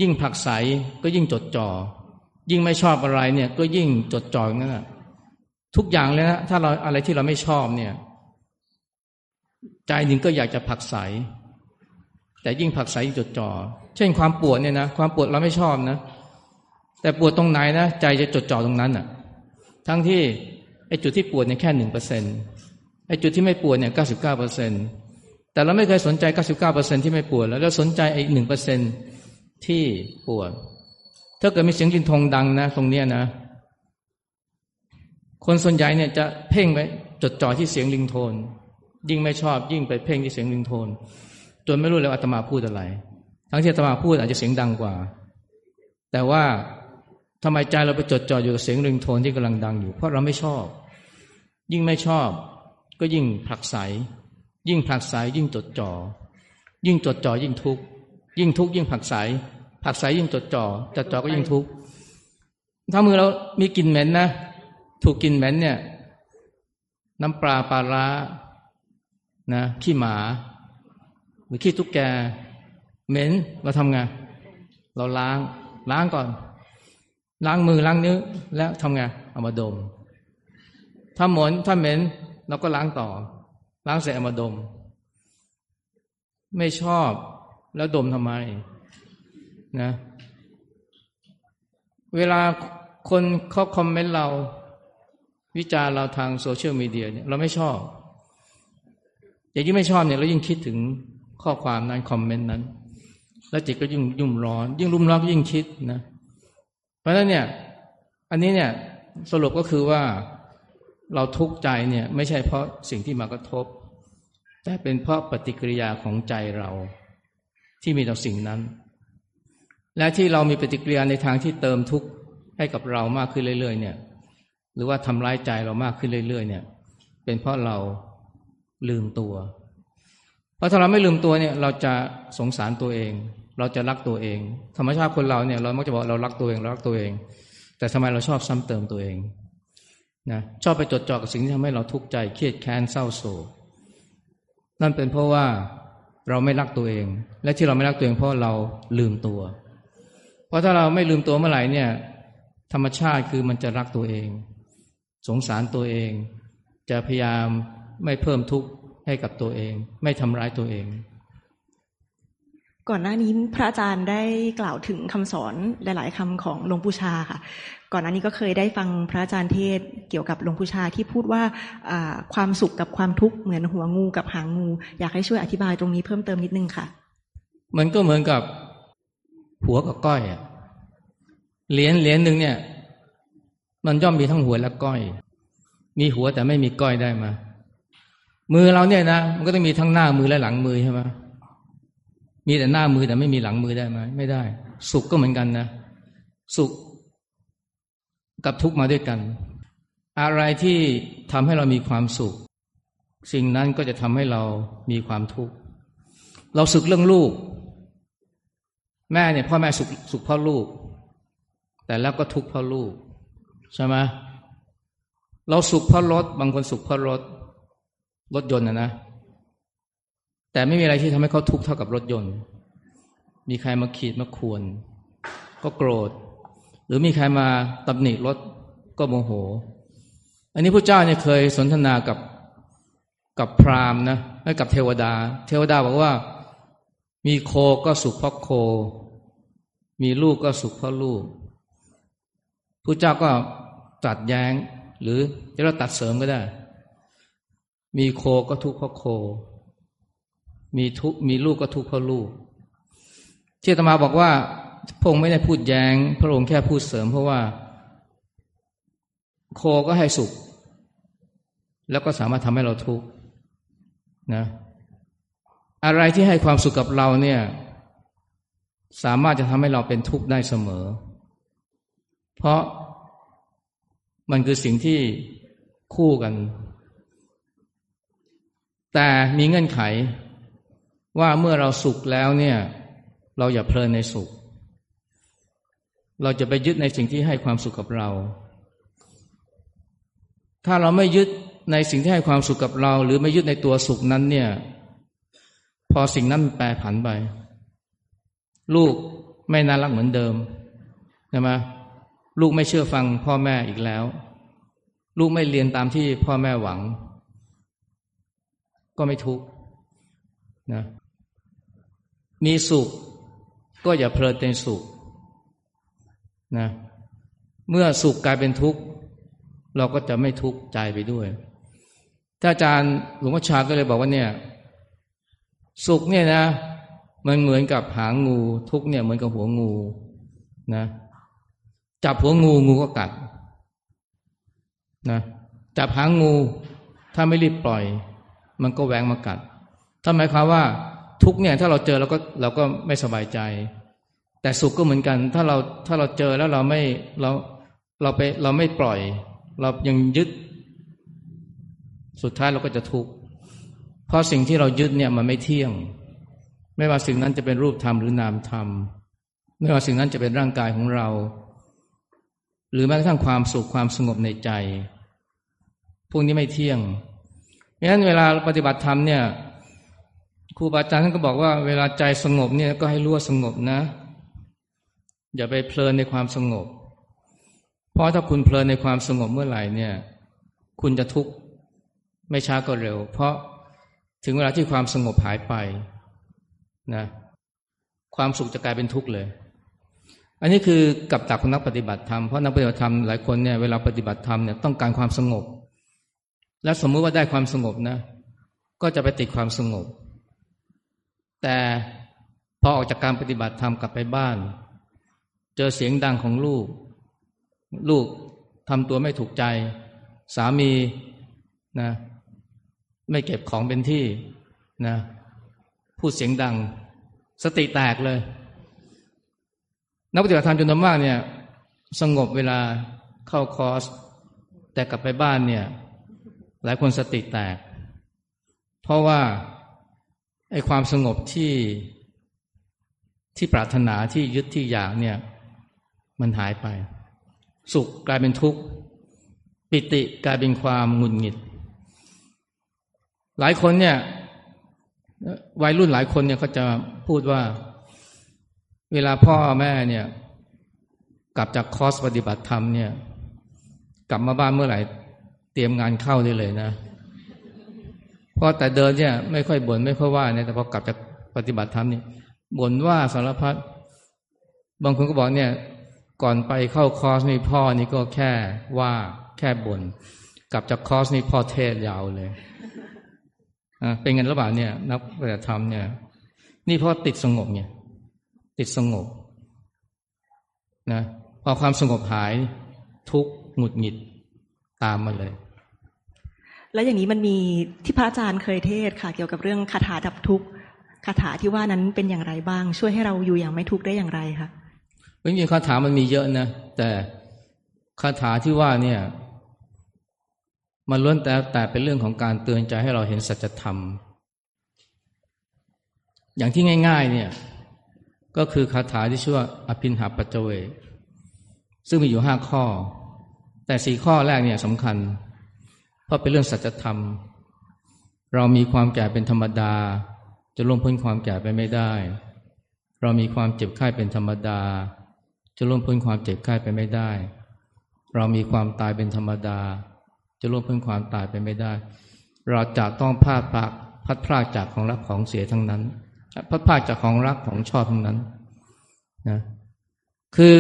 ยิ่งผลักไสก็ยิ่งจดจ่อยิ่งไม่ชอบอะไรเนี่ยก็ยิ่งจดจ่ออย่างนั้นน่ะทุกอย่างเลยนะถ้าเราอะไรที่เราไม่ชอบเนี่ยใจหนึ่งก็อยากจะผลักไสแต่ยิ่งผลักไสยิ่งจดจ่อเช่นความปวดเนี่ยนะความปวดเราไม่ชอบนะแต่ปวดตรงไหนนะใจจะจดจ่อตรงนั้นน่ะทั้งที่ไอ้จุดที่ปวดเนี่ยแค่ หนึ่งเปอร์เซ็นต์ ไอ้จุดที่ไม่ปวดเนี่ย เก้าสิบเก้าเปอร์เซ็นต์ แต่เราไม่เคยสนใจ เก้าสิบเก้าเปอร์เซ็นต์ ที่ไม่ปวดแล้วเราสนใจไอ้ หนึ่งเปอร์เซ็นต์ ที่ปวดถ้าเกิดมีเสียงยินทงดังนะตรงเนี้ยนะคนส่วนใหญ่เนี่ยจะเพ่งไปจดจ่อที่เสียงริงโทนยิ่งไม่ชอบยิ่งไปเพ่งที่เสียงริงโทนจนไม่รู้เลยอาตมาพูดอะไรทั้งที่อาตมาพูดอาจจะเสียงดังกว่าแต่ว่าทำไมใจเราไปจดจ่ออยู่กับเสียงริงโทนที่กำลังดังอยู่เพราะเราไม่ชอบยิ่งไม่ชอบก็ยิ่งผลักไสยิ่งผลักไสยิ่งจดจ่อยิ่งจดจ่อยิ่งทุกข์ยิ่งทุกข์ยิ่งผลักไสผลักไสยิ่งจดจ่อจดจ่อก็ยิ่งทุกข์ถ้ามือเรามีกลิ่นเหม็นนะถูกกลิ่นเหม็นเนี่ยน้ำปลาปลาร้านะขี้หมาหรือขี้ตุ๊กแกเหม็นเราทำไงเราล้างล้างก่อนล้างมือล้างนิ้วแล้วทำไงเอามาดมถ้าหมอนถ้าเหม็นเราก็ล้างต่อล้างเสร็จเอามาดมไม่ชอบแล้วดมทำไมนะเวลาคนเขาคอมเมนต์เราวิจารณ์เราทางโซเชียลมีเดียเนี่ยเราไม่ชอบอย่างยิ่งไม่ชอบเนี่ยเรายิ่งคิดถึงข้อความนั้นคอมเมนต์นั้นแล้วจิตก็ยิ่งยุ่มร้อนยิ่งรุ่มร้อนยิ่งคิดนะเพราะฉะนั้นเนี่ยอันนี้เนี่ยสรุปก็คือว่าเราทุกข์ใจเนี่ยไม่ใช่เพราะสิ่งที่มากระทบแต่เป็นเพราะปฏิกิริยาของใจเราที่มีต่อสิ่งนั้นและที่เรามีปฏิกิริยาในทางที่เติมทุกข์ให้กับเรามากขึ้นเรื่อยๆเนี่ยหรือว่าทำร้ายใจเรามากขึ้นเรื่อยๆเนี่ยเป็นเพราะเราลืมตัว แล้วถ้าเราไม่ลืมตัวเนี่ยเราจะสงสารตัวเองเราจะรักตัวเองธรรมชาติคนเราเนี่ยเรามักจะบอกเรารักตัวเองเรารักตัวเองแต่ทำไมเราชอบซ้ำเติมตัวเองนะชอบไปจดจ่อกับสิ่งที่ทำให้เราทุกข์ใจเครียดแค้นเศร้าโศกนั่นเป็นเพราะว่าเราไม่รักตัวเองและที่เราไม่รักตัวเองเพราะเราลืมตัวเพราะถ้าเราไม่ลืมตัวเมื่อไหร่เนี่ยธรรมชาติคือมันจะรักตัวเองสงสารตัวเองจะพยายามไม่เพิ่มทุกข์ให้กับตัวเองไม่ทำร้ายตัวเองก่อนหน้านี้พระอาจารย์ได้กล่าวถึงคำสอนหลายๆคำของหลวงปู่ชาค่ะก่อนหน้านี้ก็เคยได้ฟังพระอาจารย์เทศเกี่ยวกับหลวงปู่ชาที่พูดว่าความสุขกับความทุกข์เหมือนหัวงูกับหางงูอยากให้ช่วยอธิบายตรงนี้เพิ่มเติมนิดนึงค่ะมันก็เหมือนกับหัวกับก้อยอะเหรียญเหรียญนึงเนี่ยมันย่อมมีทั้งหัวและก้อยมีหัวแต่ไม่มีก้อยได้มามือเราเนี่ยนะมันก็ต้องมีทั้งหน้ามือและหลังมือใช่ไหมมีแต่หน้ามือแต่ไม่มีหลังมือได้ไหมไม่ได้สุขก็เหมือนกันนะสุขกับทุกข์มาด้วยกันอะไรที่ทำให้เรามีความสุขสิ่งนั้นก็จะทำให้เรามีความทุกข์เราสุขเรื่องลูกแม่เนี่ยพ่อแม่สุขสุขเพราะลูกแต่แล้วก็ทุกข์เพราะลูกใช่ไหมเราสุขเพราะรถบางคนสุขเพราะรถรถยนต์นะนะแต่ไม่มีอะไรที่ทำให้เขาทุกข์เท่ากับรถยนต์มีใครมาขีดมาข่วนก็โกรธหรือมีใครมาตำหนิรถก็โมโหอันนี้พระเจ้าเนี่ยเคยสนทนากับกับพราหมณ์นะและกับเทวดาเทวดาบอกว่ามีโคก็สุขเพราะโคมีลูกก็สุขเพราะลูกพระเจ้าก็ตัดแย้งหรือจะเราตัดเสริมก็ได้มีโคก็ทุกข์เพราะโคมีทุกมีลูกก็ทุกข์เพราะลูกที่อาตมาบอกว่าพระองค์ไม่ได้พูดแย้งพระองค์แค่พูดเสริมเพราะว่าโคก็ให้สุขแล้วก็สามารถทำให้เราทุกข์นะอะไรที่ให้ความสุขกับเราเนี่ยสามารถจะทำให้เราเป็นทุกข์ได้เสมอเพราะมันคือสิ่งที่คู่กันแต่มีเงื่อนไขว่าเมื่อเราสุขแล้วเนี่ยเราอย่าเพลินในสุขเราจะไปยึดในสิ่งที่ให้ความสุขกับเราถ้าเราไม่ยึดในสิ่งที่ให้ความสุขกับเราหรือไม่ยึดในตัวสุขนั้นเนี่ยพอสิ่งนั้นแปรผันไปลูกไม่น่ารักเหมือนเดิมใช่ไหมลูกไม่เชื่อฟังพ่อแม่อีกแล้วลูกไม่เรียนตามที่พ่อแม่หวังก็ไม่ทุกข์นะมีสุขก็อย่าเพลินในสุขนะเมื่อสุขกลายเป็นทุกข์เราก็จะไม่ทุกข์ใจไปด้วยท่านอาจารย์หลวงพ่อชาก็เลยบอกว่าเนี่ยสุขเนี่ยนะมันเหมือนกับหางงูทุกข์เนี่ยเหมือนกับหัวงูนะจับหัวงูงูก็กัดนะจับหางงูถ้าไม่รีบปล่อยมันก็แหวงมากัดถ้าหมายความว่าทุกข์เนี่ยถ้าเราเจอเราก็เราก็ไม่สบายใจแต่สุขก็เหมือนกันถ้าเราถ้าเราเจอแล้วเราไม่เราเราไปเราไม่ปล่อยเรายังยึดสุดท้ายเราก็จะทุกข์เพราะสิ่งที่เรายึดเนี่ยมันไม่เที่ยงไม่ว่าสิ่งนั้นจะเป็นรูปธรรมหรือนามธรรมไม่ว่าสิ่งนั้นจะเป็นร่างกายของเราหรือแม้กระทั่งความสุขความสงบในใจพวกนี้ไม่เที่ยงเพราะฉะนั้นเวลาปฏิบัติธรรมเนี่ยครูบาอาจารย์ท่านก็บอกว่าเวลาใจสงบเนี่ยก็ให้รู้ว่าสงบนะอย่าไปเพลินในความสงบเพราะถ้าคุณเพลินในความสงบเมื่อไหร่เนี่ยคุณจะทุกข์ไม่ช้าก็เร็วเพราะถึงเวลาที่ความสงบหายไปนะความสุขจะกลายเป็นทุกข์เลยอันนี้คือกับดักของนักปฏิบัติธรรมเพราะนักปฏิบัติธรรมหลายคนเนี่ยเวลาปฏิบัติธรรมเนี่ยต้องการความสงบและสมมุติว่าได้ความสงบนะก็จะไปติดความสงบแต่พอออกจากการปฏิบัติธรรมกลับไปบ้านเจอเสียงดังของลูกลูกทำตัวไม่ถูกใจสามีนะไม่เก็บของเป็นที่นะพูดเสียงดังสติแตกเลยนักปฏิบัติธรรมจำนวนมากเนี่ยสงบเวลาเข้าคอร์สแต่กลับไปบ้านเนี่ยหลายคนสติแตกเพราะว่า ไอ้ความสงบที่ที่ปรารถนาที่ยึดที่อยากเนี่ยมันหายไปสุขกลายเป็นทุกข์ปิติกลายเป็นความหงุดหงิดหลายคนเนี่ยวัยรุ่นหลายคนเนี่ยเขาจะพูดว่าเวลาพ่อแม่เนี่ยกลับจากคอร์สปฏิบัติธรรมเนี่ยกลับมาบ้านเมื่อไหร่เตรียมงานเข้าได้เลยนะเพราะแต่เดินเนี่ยไม่ค่อยบ่นไม่ค่อยว่าเนี่ยแต่พอกลับจากปฏิบัติธรรมนี่บ่นว่าสารพัดบางคนก็บอกเนี่ยก่อนไปเข้าคอร์สนี่พ่อนี่ก็แค่ว่าแค่บ่นกลับจากคอร์สนี่พ่อเทศยาวเลยอ่าเป็นเงินระบาดเนี่ยนักปฏิบัติธรรมเนี่ยนี่พ่อติดสงบเนี่ยติดสงบนะพอความสงบหายทุกข์หงุดหงิดตามมาเลยแล้วอย่างนี้มันมีที่พระอาจารย์เคยเทศค่ะเกี่ยวกับเรื่องคาถาดับทุกข์คาถาที่ว่านั้นเป็นอย่างไรบ้างช่วยให้เราอยู่อย่างไม่ทุกข์ได้อย่างไรคะจริงๆคาถามันมีเยอะนะแต่คาถาที่ว่าเนี่ยมันล้วนแต่แต่เป็นเรื่องของการเตือนใจให้เราเห็นสัจธรรมอย่างที่ง่ายๆเนี่ยก็คือคาถาที่ชื่อว่าอภินหปัจจเวกซึ่งมีอยู่ห้าข้อแต่สี่ข้อแรกเนี่ยสำคัญเพราะเป็นเรื่องสัจธรรมเรามีความแก่เป็นธรรมดาจะล่วงพ้นความแก่ไปไม่ได้เรามีความเจ็บไข้เป็นธรรมดาจะล่วงพ้นความเจ็บไข้ไปไม่ได้เรามีความตายเป็นธรรมดาจะล่วงพ้นความตายไปไม่ได้เราจะต้องพลาดพลักพัดพลาดจากของรักของเสียทั้งนั้นพัดพลาดจากของรักของชอบทั้งนั้นนะคือ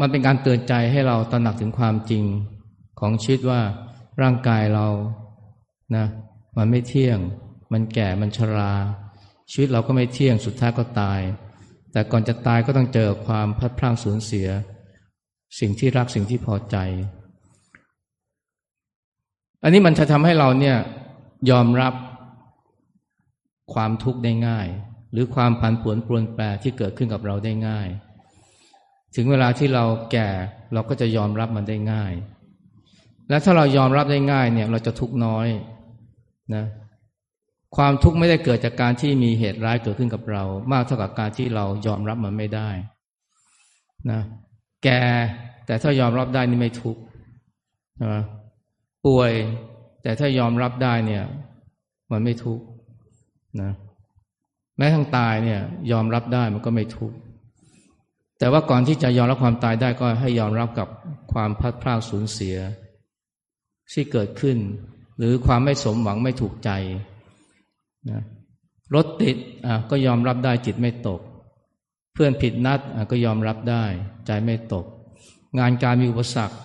มันเป็นการเตือนใจให้เราตระหนักถึงความจริงของชีวิตว่าร่างกายเรานะมันไม่เที่ยงมันแก่มันชราชีวิตเราก็ไม่เที่ยงสุดท้ายก็ตายแต่ก่อนจะตายก็ต้องเจอความพลัดพรากสูญเสียสิ่งที่รักสิ่งที่พอใจอันนี้มันจะทำให้เราเนี่ยยอมรับความทุกข์ได้ง่ายหรือความผันผวนปรวนแปรที่เกิดขึ้นกับเราได้ง่ายถึงเวลาที่เราแก่เราก็จะยอมรับมันได้ง่ายและถ้าเรายอมรับได้ง่ายเนี่ยเราจะทุกข์น้อยนะความทุกข์ไม่ได้เกิดจากการที่มีเหตุร้ายเกิดขึ้นกับเรามากเท่ากับการที่เรายอมรับมันไม่ได้นะแก่แต่ถ้ายอมรับได้นี่ไม่ทุกข์นะป่วยแต่ถ้ายอมรับได้เนี่ยมันไม่ทุกข์นะแม้ทั้งตายเนี่ยยอมรับได้มันก็ไม่ทุกข์แต่ว่าก่อนที่จะยอมรับความตายได้ก็ให้ยอมรับกับความพลัดพรากสูญเสียที่เกิดขึ้นหรือความไม่สมหวังไม่ถูกใจนะรถติดอ่ะก็ยอมรับได้จิตไม่ตกเพื่อนผิดนัดอ่ะก็ยอมรับได้ใจไม่ตกงานการมีอุปสรรค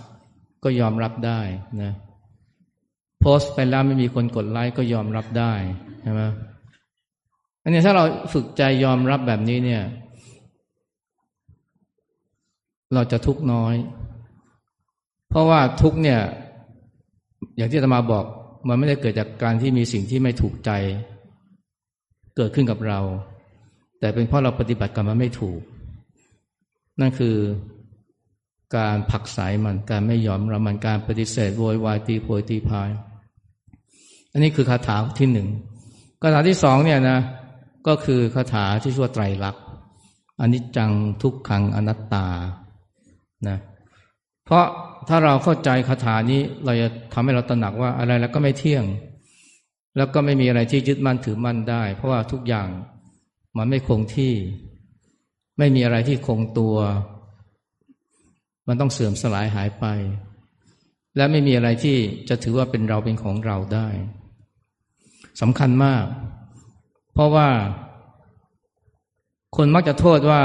ก็ยอมรับได้นะโพสต์ไปแล้วไม่มีคนกดไลค์ก็ยอมรับได้ใช่ไหมอันนี้ถ้าเราฝึกใจยอมรับแบบนี้เนี่ยเราจะทุกข์น้อยเพราะว่าทุกข์เนี่ยอย่างที่อาตมาบอกมันไม่ได้เกิดจากการที่มีสิ่งที่ไม่ถูกใจเกิดขึ้นกับเราแต่เป็นเพราะเราปฏิบัติกับมันไม่ถูกนั่นคือการผลักไสมันการไม่ยอมรับมันการปฏิเสธโวยวายตีโพยตีพายอันนี้คือคาถาที่หนึ่งคาถาที่สองเนี่ยนะก็คือคาถาที่ชื่อว่าไตรลักษณ์อนิจจังทุกขังอนัตตานะเพราะถ้าเราเข้าใจคาถานี้เราจะทำให้เราตระหนักว่าอะไรแล้วก็ไม่เที่ยงแล้วก็ไม่มีอะไรที่ยึดมั่นถือมั่นได้เพราะว่าทุกอย่างมันไม่คงที่ไม่มีอะไรที่คงตัวมันต้องเสื่อมสลายหายไปและไม่มีอะไรที่จะถือว่าเป็นเราเป็นของเราได้สำคัญมากเพราะว่าคนมักจะโทษว่า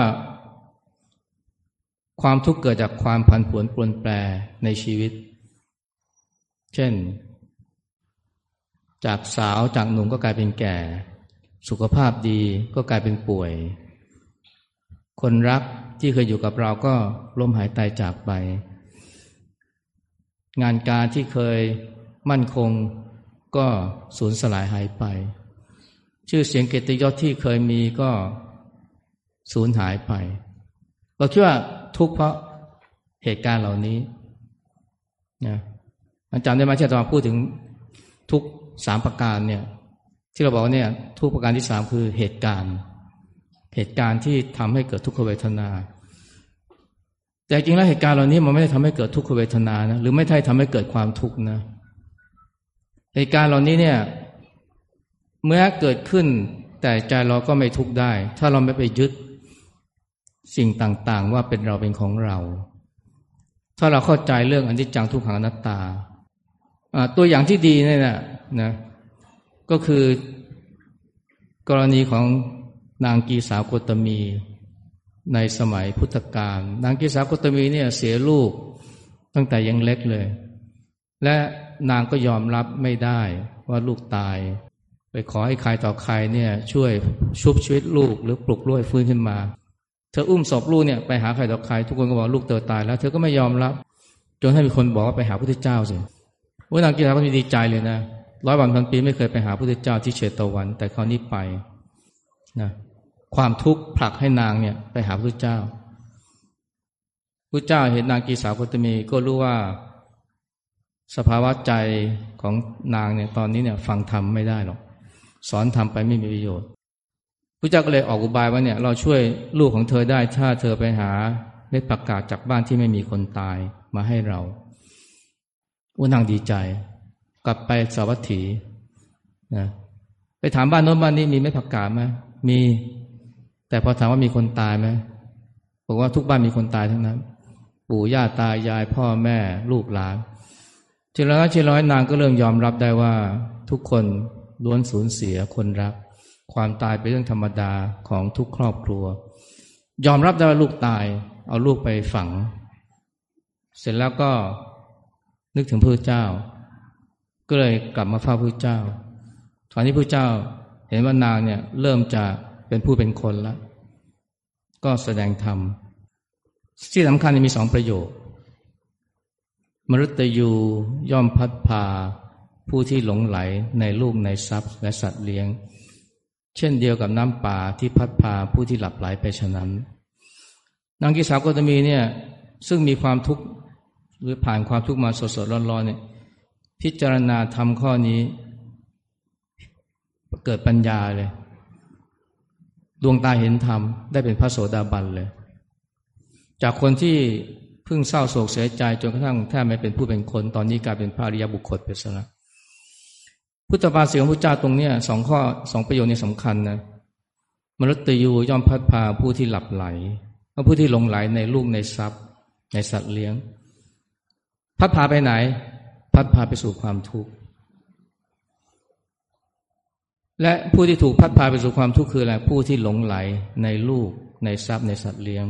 ความทุกข์เกิดจากความผันผวนปรวนแปรในชีวิตเช่นจากสาวจากหนุ่มก็กลายเป็นแก่สุขภาพดีก็กลายเป็นป่วยคนรักที่เคยอยู่กับเราก็ล้มหายตายจากไปงานการที่เคยมั่นคงก็สูญสลายหายไปชื่อเสียงเกียรติยศที่เคยมีก็สูญหายไปเราคิดว่าทุกข์เพราะเหตุการณ์เหล่านี้นะอาจารย์ได้มาที่อาจารย์พูดถึงทุกข์สามประการเนี่ย ที่เราบอกเนี่ยทุกประการที่สามคือเหตุการณ์เหตุการณ์ที่ทำให้เกิดทุกขเวทนาแต่จริงแล้วเหตุการณ์เหล่านี้มันไม่ได้ทำให้เกิดทุกขเวทนานะหรือไม่ได้ทำให้เกิดความทุกข์นะเหตุการณ์เหล่านี้เนี่ยเมื่อเกิดขึ้นแต่ใจเราก็ไม่ทุกข์ได้ถ้าเราไม่ไปยึดสิ่งต่างๆว่าเป็นเราเป็นของเราถ้าเราเข้าใจเรื่องอนิจจังทุกขังอนัตตาตัวอย่างที่ดีเนี่ยนะนะก็คือกรณีของนางกีสาโคตมีในสมัยพุทธกาลนางกีสาโคตมีเนี่ยเสียลูกตั้งแต่ยังเล็กเลยและนางก็ยอมรับไม่ได้ว่าลูกตายไปขอให้ใครต่อใครเนี่ยช่วยชุบชีวิตลูกหรือปลุกลูกให้ฟื้นขึ้นมาเธออุ้มศพลูกเนี่ยไปหาใครต่อใครทุกคนก็บอกลูกเธอตายแล้วเธอก็ไม่ยอมรับจนให้มีคนบอกว่าไปหาพระพุทธเจ้าสิว่านางกีสาโคตมีดีใจเลยนะร้อยวันพันปีไม่เคยไปหาพระพุทธเจ้าที่เชตวันแต่คราวนี้ไปนะความทุกข์ผลักให้นางเนี่ยไปหาพระพุทธเจ้าพระเจ้าเห็นนางกีสาโคตมีก็รู้ว่าสภาวะใจของนางเนี่ยตอนนี้เนี่ยฟังธรรมไม่ได้หรอกสอนธรรมไปไม่มีประโยชน์พระเจ้าก็เลยออกอุบายว่าเนี่ยเราช่วยลูกของเธอได้ถ้าเธอไปหาเม็ดผักกาดจากบ้านที่ไม่มีคนตายมาให้เรานางดีใจกลับไปสาวัตถีนะไปถามบ้านโน้นบ้านนี้มีเม็ดผักกาดไหมมีแต่พอถามว่ามีคนตายไหมบอกว่าทุกบ้านมีคนตายทั้งนั้นปู่ย่าตายายพ่อแม่ลูกหลานทีละน้อยทีละน้อยนางก็เริ่มยอมรับได้ว่าทุกคนล้วนสูญเสียคนรักความตายเป็นเรื่องธรรมดาของทุกครอบครัวยอมรับได้ว่าลูกตายเอาลูกไปฝังเสร็จแล้วก็นึกถึงพระเจ้าก็เลยกลับมาเฝ้าพระเจ้าตอนนี้พระเจ้าเห็นว่านางเนี่ยเริ่มจะเป็นผู้เป็นคนแล้วก็แสดงธรรมที่สำคัญมีสองประโยคมฤตยูย่อมพัดพาผู้ที่หลงไหลในลูกในทรัพย์และสัตว์เลี้ยงเช่นเดียวกับน้ำป่าที่พัดพาผู้ที่หลับไหลไปฉะนั้นนางกีสาโคตมีเนี่ยซึ่งมีความทุกข์หรือผ่านความทุกข์มาสดๆร้อนๆเนี่ยพิจารณาธรรมข้อนี้เกิดปัญญาเลยดวงตาเห็นธรรมได้เป็นพระโสดาบันเลยจากคนที่เพิ่งเศร้าโศกเสียใจจนกระทั่งแทบไม่เป็นผู้เป็นคนตอนนี้กลายเป็นพระอริยบุคคลไปซะแล้วพุทธภาษิตของพระเจ้าตรงเนี้ยสองข้อสองประโยชน์นี้สำคัญนะมฤตยูย่อมพัดพาผู้ที่หลับไหลและผู้ที่หลงไหลในลูกในทรัพย์ในสัตว์เลี้ยงพัดพาไปไหนพัดพาไปสู่ความทุกข์และผู้ที่ถูกพัดพาไปสู่ความทุกข์คืออะไรผู้ที่หลงไหลในลูกในทรัพย์ในสัตว์เลี้ยง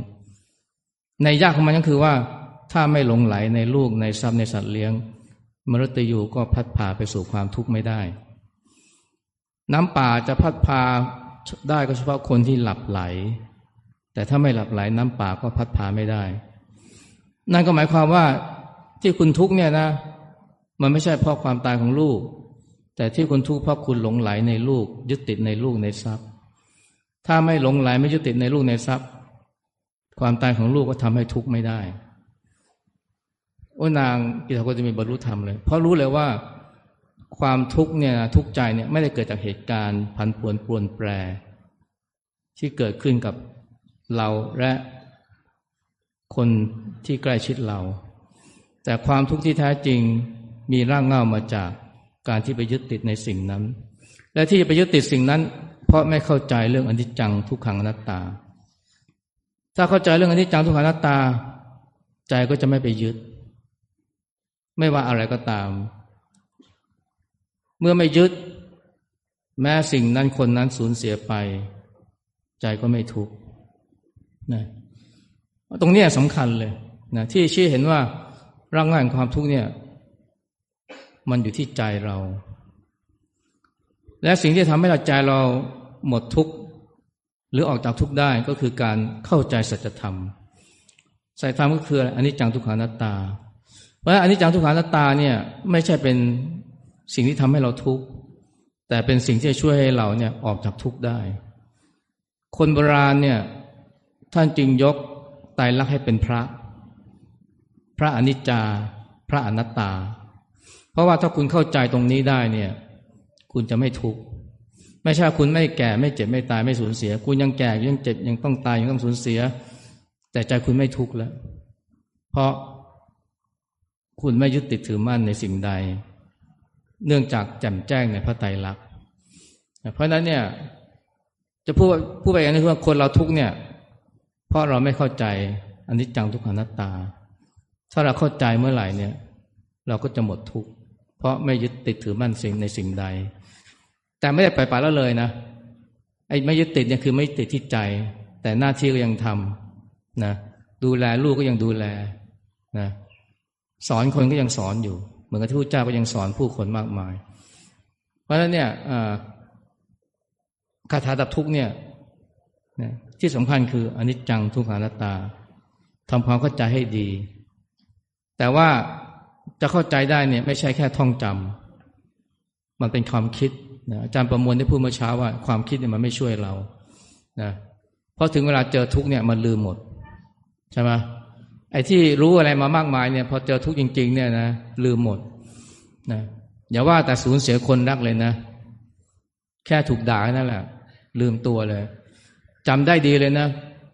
ในยากของมันก็คือว่าถ้าไม่หลงไหลในลูกในทรัพย์ในสัตว์เลี้ยงมฤตยูก็พัดพาไปสู่ความทุกข์ไม่ได้น้ำป่าจะพัดพาได้ก็เฉพาะคนที่หลับไหลแต่ถ้าไม่หลับไหลน้ำป่าก็พัดพาไม่ได้นั่นก็หมายความว่าที่คุณทุกข์เนี่ยนะมันไม่ใช่เพราะความตายของลูกแต่ที่คุณทุกข์เพราะคุณหลงไหลในลูกยึดติดในลูกในทรัพย์ถ้าไม่หลงไหลไม่ยึดติดในลูกในทรัพย์ความตายของลูกก็ทำให้ทุกข์ไม่ได้โอ้นางกีสาโคตมีบรรลุธรรมเลยเพราะรู้เลยว่าความทุกข์เนี่ยทุกข์ใจเนี่ยไม่ได้เกิดจากเหตุการณ์ผันผวนปรวนแปรที่เกิดขึ้นกับเราและคนที่ใกล้ชิดเราแต่ความทุกข์ที่แท้จริงมีรากเหง้ามาจากการที่ไปยึดติดในสิ่งนั้นและที่ไปยึดติดสิ่งนั้นเพราะไม่เข้าใจเรื่องอนิจจังทุกขังอนัตตาถ้าเข้าใจเรื่องอนิจจังทุกขังอนัตตาใจก็จะไม่ไปยึดไม่ว่าอะไรก็ตามเมื่อไม่ยึดแม้สิ่งนั้นคนนั้นสูญเสียไปใจก็ไม่ทุกข์นะตรงนี้สำคัญเลยนะที่ชี้เห็นว่ารากเหง้าแห่งความทุกข์เนี่ยมันอยู่ที่ใจเราและสิ่งที่ทำให้ใจเราหมดทุกข์หรือออกจากทุกข์ได้ก็คือการเข้าใจสัจธรรมสัจธรรมก็คืออนิจจังทุกขังอนัตตาเพราะอนิจจังทุกขังอนัตตาเนี่ยไม่ใช่เป็นสิ่งที่ทำให้เราทุกข์แต่เป็นสิ่งที่ช่วยให้เราเนี่ยออกจากทุกข์ได้คนโบราณเนี่ยท่านจึงยกไตรลักษณ์ให้เป็นพระพระอนิจจาพระอนัตตาเพราะว่าถ้าคุณเข้าใจตรงนี้ได้เนี่ยคุณจะไม่ทุกข์ ไม่ใช่คุณไม่แก่ไม่เจ็บไม่ตายไม่สูญเสียคุณยังแก่ยังเจ็บยังต้องตายยังต้องสูญเสียแต่ใจคุณไม่ทุกข์แล้วเพราะคุณไม่ยึดติดถือมั่นในสิ่งใดเนื่องจากแจ่มแจ้งในพระไตรลักษณ์เพราะนั้นเนี่ยจะพูดพูดไปอย่างนี้คือว่าคนเราทุกข์เนี่ยเพราะเราไม่เข้าใจอนิจจังทุกขังอนัตตาถ้าเราเข้าใจเมื่อไหร่เนี่ยเราก็จะหมดทุกข์เพราะไม่ยึดติดถือมั่นสิ่งในสิ่งใดแต่ไม่ได้ปล่อยปละละเลยนะไอ้ไม่ยึดติดเนี่ยคือไม่ติดที่ใจแต่หน้าที่ก็ยังทำนะดูแลลูกก็ยังดูแลนะสอนคนก็ยังสอนอยู่เหมือนกับที่พระเจ้าก็ยังสอนผู้คนมากมายเพราะฉะนั้นเนี่ยคาถาดับทุกข์เนี่ยนะที่สำคัญคืออนิจจังทุกขังอนัตตาทำความเข้าใจให้ดีแต่ว่าจะเข้าใจได้เนี่ยไม่ใช่แค่ท่องจำมันเป็นความคิดนะอาจารย์ประมวลได้พูดเมื่อเช้าว่าความคิดเนี่ยมันไม่ช่วยเรานะเพราะถึงเวลาเจอทุกข์เนี่ยมันลืมหมดใช่ไหมไอ้ที่รู้อะไรมามากมายเนี่ยพอเจอทุกข์จริงๆเนี่ยนะลืมหมดนะอย่าว่าแต่สูญเสียคนรักเลยนะแค่ถูกด่านั่นแหละลืมตัวเลยจำได้ดีเลยนะ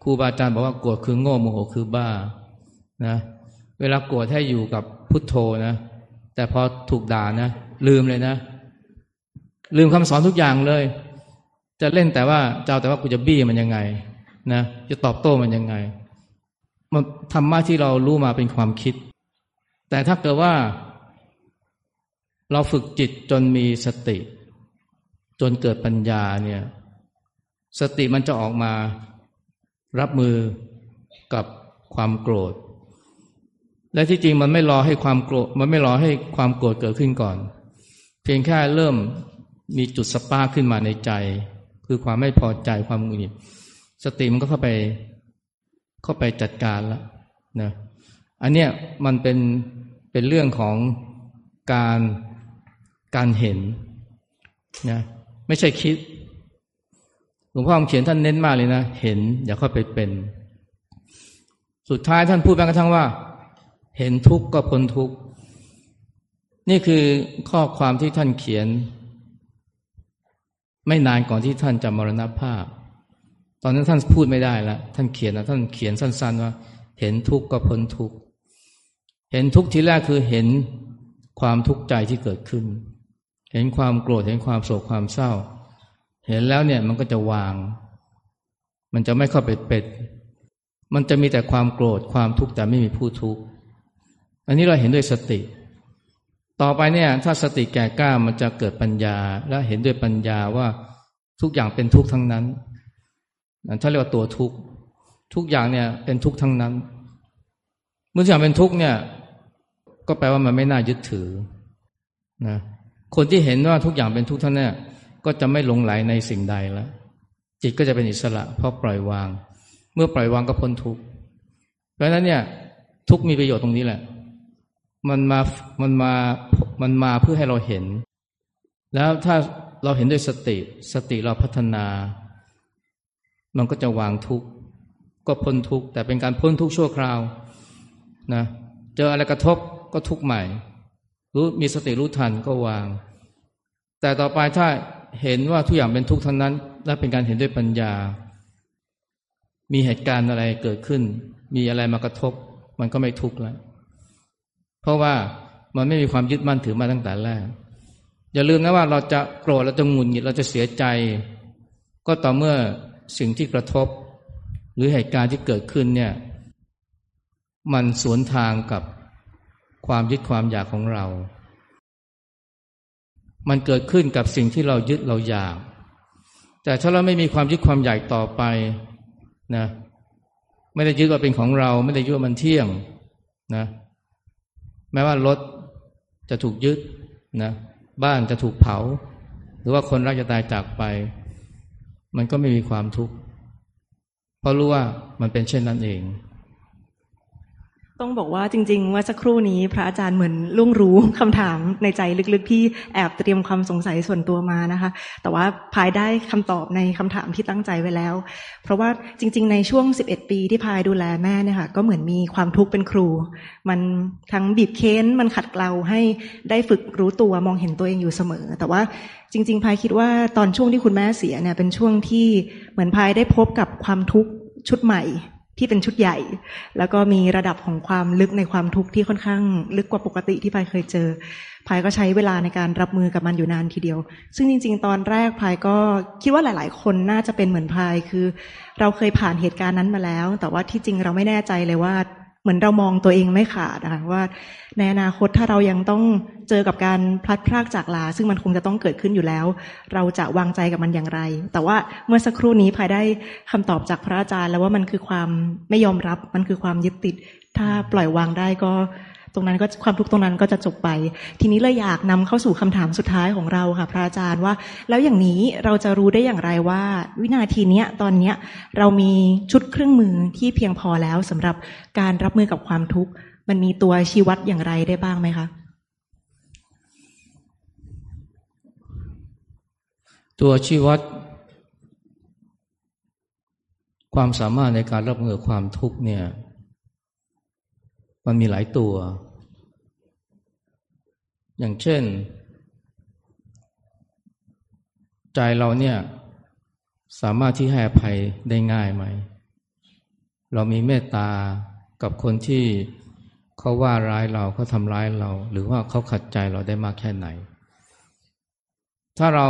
ครูบาอาจารย์บอกว่าโกรธคือโง่โมโหคือบ้านะเวลาโกรธให้อยู่กับพุทโธนะแต่พอถูกด่านะลืมเลยนะลืมคำสอนทุกอย่างเลยจะเล่นแต่ว่าเจ้าแต่ว่ากูจะบี้มันยังไงนะจะตอบโต้มันยังไงมันธรรมะที่เรารู้มาเป็นความคิดแต่ถ้าเกิดว่าเราฝึกจิตจนมีสติจนเกิดปัญญาเนี่ยสติมันจะออกมารับมือกับความโกรธและที่จริงมันไม่รอให้ความโกรธมันไม่รอให้ความโกรธเกิดขึ้นก่อนเพียงแค่เริ่มมีจุดสปาร์คขึ้นมาในใจคือความไม่พอใจความหงุดหงิดสติมันก็เข้าไปเข้าไปจัดการแล้วนะอันเนี้ยมันเป็นเป็นเรื่องของการการเห็นนะไม่ใช่คิดหลวงพ่อเขียนท่านเน้นมากเลยนะเห็นอย่าเข้าไปเป็นสุดท้ายท่านพูดแม้กระทั่งว่าเห็นทุกข์ก็พ้นทุกข์นี่คือข้อความที่ท่านเขียนไม่นานก่อนที่ท่านจะมรณภาพตอนนั้นท่านพูดไม่ได้แล้วท่านเขียนนะท่านเขียนสั้นๆว่าเห็นทุกข์ก็พ้นทุกข์เห็นทุกข์ทีแรกคือเห็นความทุกข์ใจที่เกิดขึ้นเห็นความโกรธเห็นความโศกความเศร้าเห็นแล้วเนี่ยมันก็จะวางมันจะไม่เข้าไปเป็ดมันจะมีแต่ความโกรธความทุกข์แต่ไม่มีผู้ทุกข์อันนี้เราเห็นด้วยสติต่อไปเนี่ยถ้าสติแก่กล้ามันจะเกิดปัญญาและเห็นด้วยปัญญาว่าทุกอย่างเป็นทุกข์ทั้งนั้นถ้าเรียกว่าตัวทุกข์ทุกอย่างเนี่ยเป็นทุกข์ทั้งนั้นเมื่อทุกอย่างเป็นทุกข์เนี่ยก็แปลว่ามันไม่น่ายึดถือนะคนที่เห็นว่าทุกอย่างเป็นทุกข์ทั้งนั้นก็จะไม่หลงไหลในสิ่งใดแล้วจิตก็จะเป็นอิสระเพราะปล่อยวางเมื่อปล่อยวางก็พ้นทุกข์เพราะฉะนั้นเนี่ยทุกข์มีประโยชน์ตรงนี้แหละมันมามันมามันมาเพื่อให้เราเห็นแล้วถ้าเราเห็นด้วยสติสติเราพัฒนามันก็จะวางทุกข์ก็พ้นทุกข์แต่เป็นการพ้นทุกข์ชั่วคราวนะเจออะไรกระทบก็ทุกข์ใหม่รู้มีสติรู้ทันก็วางแต่ต่อไปถ้าเห็นว่าทุกอย่างเป็นทุกข์ทั้งนั้นและเป็นการเห็นด้วยปัญญามีเหตุการณ์อะไรเกิดขึ้นมีอะไรมากระทบมันก็ไม่ทุกข์แล้วเพราะว่ามันไม่มีความยึดมั่นถือมาตั้งแต่แรกอย่าลืมนะว่าเราจะโกรธเราจะหงุดหงิดเราจะเสียใจก็ต่อเมื่อสิ่งที่กระทบหรือเหตุการณ์ที่เกิดขึ้นเนี่ยมันสวนทางกับความยึดความอยากของเรามันเกิดขึ้นกับสิ่งที่เรายึดเราอยากแต่ถ้าเราไม่มีความยึดความอยากต่อไปนะไม่ได้ยึดว่าเป็นของเราไม่ได้ยึดว่ามันเที่ยงนะแม้ว่ารถจะถูกยึดนะบ้านจะถูกเผาหรือว่าคนรักจะตายจากไปมันก็ไม่มีความทุกข์เพราะรู้ว่ามันเป็นเช่นนั้นเอง ต้องบอกว่าจริงๆว่าสักครู่นี้พระอาจารย์เหมือนล่วงรู้คำถามในใจลึกๆที่แอบเตรียมความสงสัยส่วนตัวมานะคะแต่ว่าพายได้คำตอบในคำถามที่ตั้งใจไว้แล้วเพราะว่าจริงๆในช่วงสิบเอ็ดปีที่พายดูแลแม่เนี่ยค่ะก็เหมือนมีความทุกข์เป็นครูมันทั้งบีบเค้นมันขัดเกลาให้ได้ฝึกรู้ตัวมองเห็นตัวเองอยู่เสมอแต่ว่าจริงๆพายคิดว่าตอนช่วงที่คุณแม่เสียเนี่ยเป็นช่วงที่เหมือนพายได้พบกับความทุกข์ชุดใหม่ที่เป็นชุดใหญ่แล้วก็มีระดับของความลึกในความทุกข์ที่ค่อนข้างลึกกว่าปกติที่พายเคยเจอพายก็ใช้เวลาในการรับมือกับมันอยู่นานทีเดียวซึ่งจริงๆตอนแรกพายก็คิดว่าหลายๆคนน่าจะเป็นเหมือนพายคือเราเคยผ่านเหตุการณ์นั้นมาแล้วแต่ว่าที่จริงเราไม่แน่ใจเลยว่าเหมือนเรามองตัวเองไม่ขาดนะคะว่าในอนาคตถ้าเรายังต้องเจอกับการพลัดพรากจากลาซึ่งมันคงจะต้องเกิดขึ้นอยู่แล้วเราจะวางใจกับมันอย่างไรแต่ว่าเมื่อสักครู่นี้พายได้คำตอบจากพระอาจารย์แล้วว่ามันคือความไม่ยอมรับมันคือความยึดติดถ้าปล่อยวางได้ก็ตรงนั้นก็ความทุกข์ตรงนั้นก็จะจบไปทีนี้เลยอยากนำเข้าสู่คำถามสุดท้ายของเราค่ะพระอาจารย์ว่าแล้วอย่างนี้เราจะรู้ได้อย่างไรว่าวินาทีเนี้ยตอนเนี้ยเรามีชุดเครื่องมือที่เพียงพอแล้วสำหรับการรับมือกับความทุกข์มันมีตัวชี้วัดอย่างไรได้บ้างไหมคะตัวชี้วัดความสามารถในการรับมือความทุกข์เนี่ยมันมีหลายตัวอย่างเช่นใจเราเนี่ยสามารถที่ให้อภัยได้ง่ายไหมเรามีเมตตากับคนที่เขาว่าร้ายเราเขาทำร้ายเราหรือว่าเขาขัดใจเราได้มากแค่ไหนถ้าเรา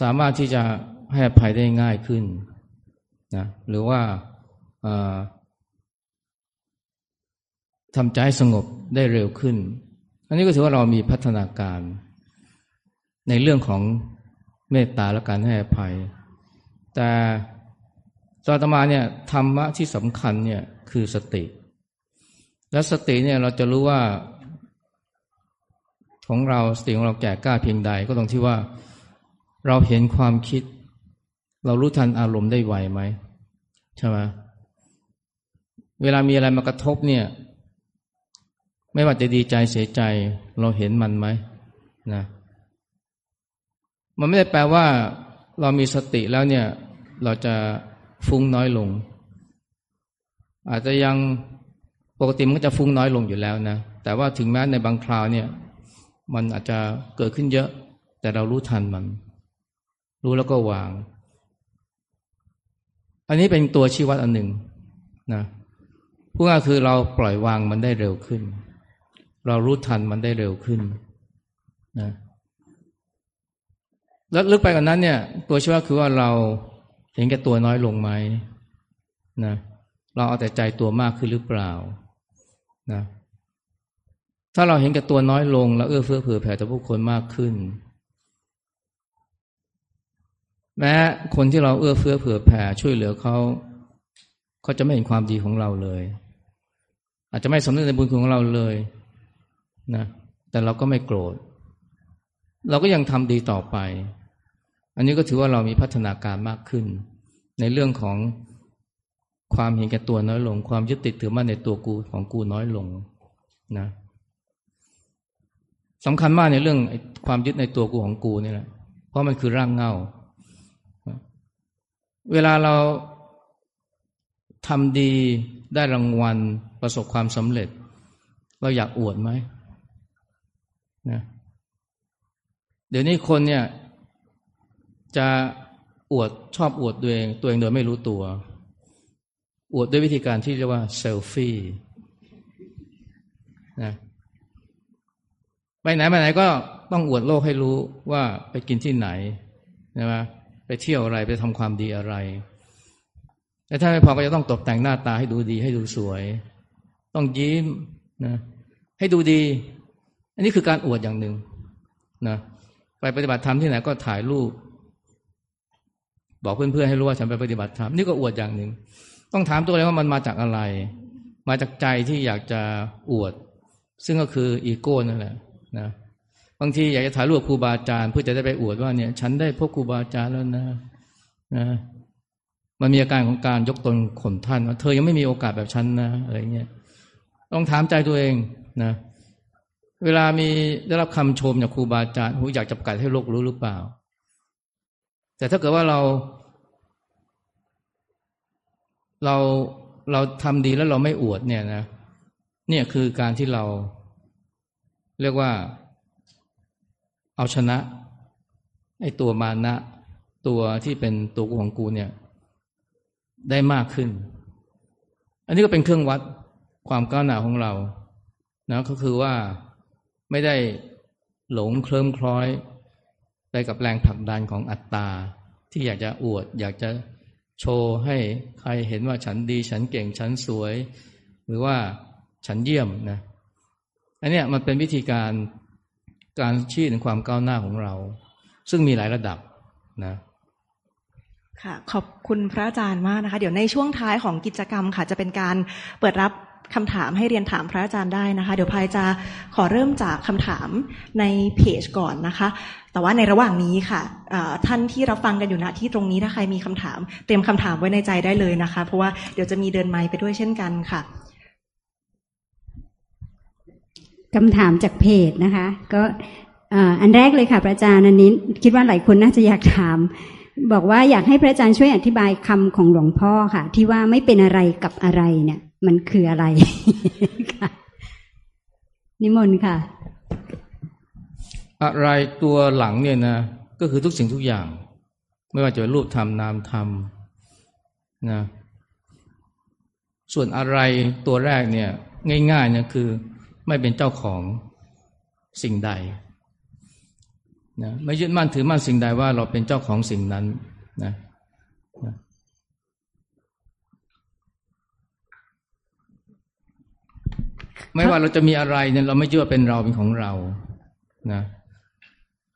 สามารถที่จะให้อภัยได้ง่ายขึ้นนะหรือว่าเอ่อทำใจสงบได้เร็วขึ้นอันนี้ก็ถือว่าเรามีพัฒนาการในเรื่องของเมตตาและการให้อภัยแต่อาตมาเนี่ยธรรมะที่สำคัญเนี่ยคือสติและสติเนี่ยเราจะรู้ว่าของเราสติของเราแก่กล้าเพียงใดก็ตรงที่ว่าเราเห็นความคิดเรารู้ทันอารมณ์ได้ไวไหมใช่ไหมเวลามีอะไรมากระทบเนี่ยไม่ว่าจะดีใจเสียใจเราเห็นมันไหมนะมันไม่ได้แปลว่าเรามีสติแล้วเนี่ยเราจะฟุ้งน้อยลงอาจจะยังปกติมันก็จะฟุ้งน้อยลงอยู่แล้วนะแต่ว่าถึงแม้ในบางคราวเนี่ยมันอาจจะเกิดขึ้นเยอะแต่เรารู้ทันมันรู้แล้วก็วางอันนี้เป็นตัวชี้วัดอันหนึ่งนะพูดง่ายคือเราปล่อยวางมันได้เร็วขึ้นเรารู้ทันมันได้เร็วขึ้นนะแล้วลึกไปกว่านั้นเนี่ยตัวช่วยคือว่าเราเห็นแก่ตัวน้อยลงไหมนะเราเอาแต่ใจตัวมากขึ้นหรือเปล่านะถ้าเราเห็นแก่ตัวน้อยลงแล้วเอื้อเฟื้อเผื่อแผ่ต่อผู้คนมากขึ้นแม้คนที่เราเอื้อเฟื้อเผื่อแผ่ช่วยเหลือเขาเขาจะไม่เห็นความดีของเราเลยอาจจะไม่สำนึกในบุญคุณของเราเลยนะแต่เราก็ไม่โกรธเราก็ยังทำดีต่อไปอันนี้ก็ถือว่าเรามีพัฒนาการมากขึ้นในเรื่องของความเห็นแก่ตัวน้อยลงความยึดติดถือมั่นในตัวกูของกูน้อยลงนะสำคัญมากในเรื่องความยึดในตัวกูของกูนี่แหละเพราะมันคือรากเหง้าเวลาเราทำดีได้รางวัลประสบความสำเร็จเราอยากอวดไหมนะเดี๋ยวนี้คนเนี่ยจะอวดชอบอวดตัวเองตัวเองโดยไม่รู้ตัวอวดด้วยวิธีการที่เรียกว่าเซลฟี่นะไปไหนมาไหนก็ต้องอวดโลกให้รู้ว่าไปกินที่ไหนใช่ไหมไปเที่ยวอะไรไปทำความดีอะไรแต่ถ้าไม่พอก็จะต้องตกแต่งหน้าตาให้ดูดีให้ดูสวยต้องยิ้มนะให้ดูดีอันนี้คือการอวดอย่างหนึ่งนะไปปฏิบัติธรรมที่ไหนก็ถ่ายรูปบอกเพื่อนๆให้รู้ว่าฉันไปปฏิบัติธรรมนี่ก็อวดอย่างหนึ่งต้องถามตัวเองว่ามันมาจากอะไรมาจากใจที่อยากจะอวดซึ่งก็คืออีโก้นั่นแหละนะบางทีอยากจะถ่ายรูปครูบาอาจารย์เพื่อจะได้ไปอวดว่าเนี่ยฉันได้พบครูบาอาจารย์แล้วนะนะมันมีอาการของการยกตนข่มท่านว่าเธอยังไม่มีโอกาสแบบฉันนะอะไรเงี้ย ลองถามใจตัวเองนะเวลามีได้รับคำชมจากครูบาอาจารย์หูอยากจะประกาศให้โลกรู้หรือเปล่าแต่ถ้าเกิดว่าเราเราเราทำดีแล้วเราไม่อวดเนี่ยนะเนี่ยคือการที่เราเรียกว่าเอาชนะไอ้ตัวมานะตัวที่เป็นตัวกูของกูเนี่ยได้มากขึ้นอันนี้ก็เป็นเครื่องวัดความก้าวหน้าของเรานะก็คือว่าไม่ได้หลงเคลิ้มคล้อยไปกับแรงผลักดันของอัตตาที่อยากจะอวดอยากจะโชว์ให้ใครเห็นว่าฉันดีฉันเก่งฉันสวยหรือว่าฉันเยี่ยมนะอันเนี้ยมันเป็นวิธีการการชี้ถึงความก้าวหน้าของเราซึ่งมีหลายระดับนะค่ะขอบคุณพระอาจารย์มากนะคะเดี๋ยวในช่วงท้ายของกิจกรรมค่ะจะเป็นการเปิดรับคำถามให้เรียนถามพระอาจารย์ได้นะคะเดี๋ยวพายจะขอเริ่มจากคำถามในเพจก่อนนะคะแต่ว่าในระหว่างนี้ค่ะท่านที่รับฟังกันอยู่ณที่ตรงนี้ถ้าใครมีคำถามเตรียมคำถามไว้ในใจได้เลยนะคะเพราะว่าเดี๋ยวจะมีเดินไมค์ไปด้วยเช่นกันค่ะคำถามจากเพจนะคะก็อันแรกเลยค่ะพระอาจารย์อันนี้คิดว่าหลายคนน่าจะอยากถามบอกว่าอยากให้พระอาจารย์ช่วยอธิบายคำของหลวงพ่อค่ะที่ว่าไม่เป็นอะไรกับอะไรเนี่ยมันคืออะไรค่ะนิมนต์ค่ะอะไรตัวหลังเนี่ยนะก็คือทุกสิ่งทุกอย่างไม่ว่าจะเป็นรูปธรรมนามธรรมนะส่วนอะไรตัวแรกเนี่ยง่ายๆเนี่ยคือไม่เป็นเจ้าของสิ่งใดนะไม่ยึดมั่นถือมั่นสิ่งใดว่าเราเป็นเจ้าของสิ่งนั้นนะนะไม่ว่าเราจะมีอะไรเนี่ยเราไม่ยึดว่าเป็นเราเป็นของเรานะ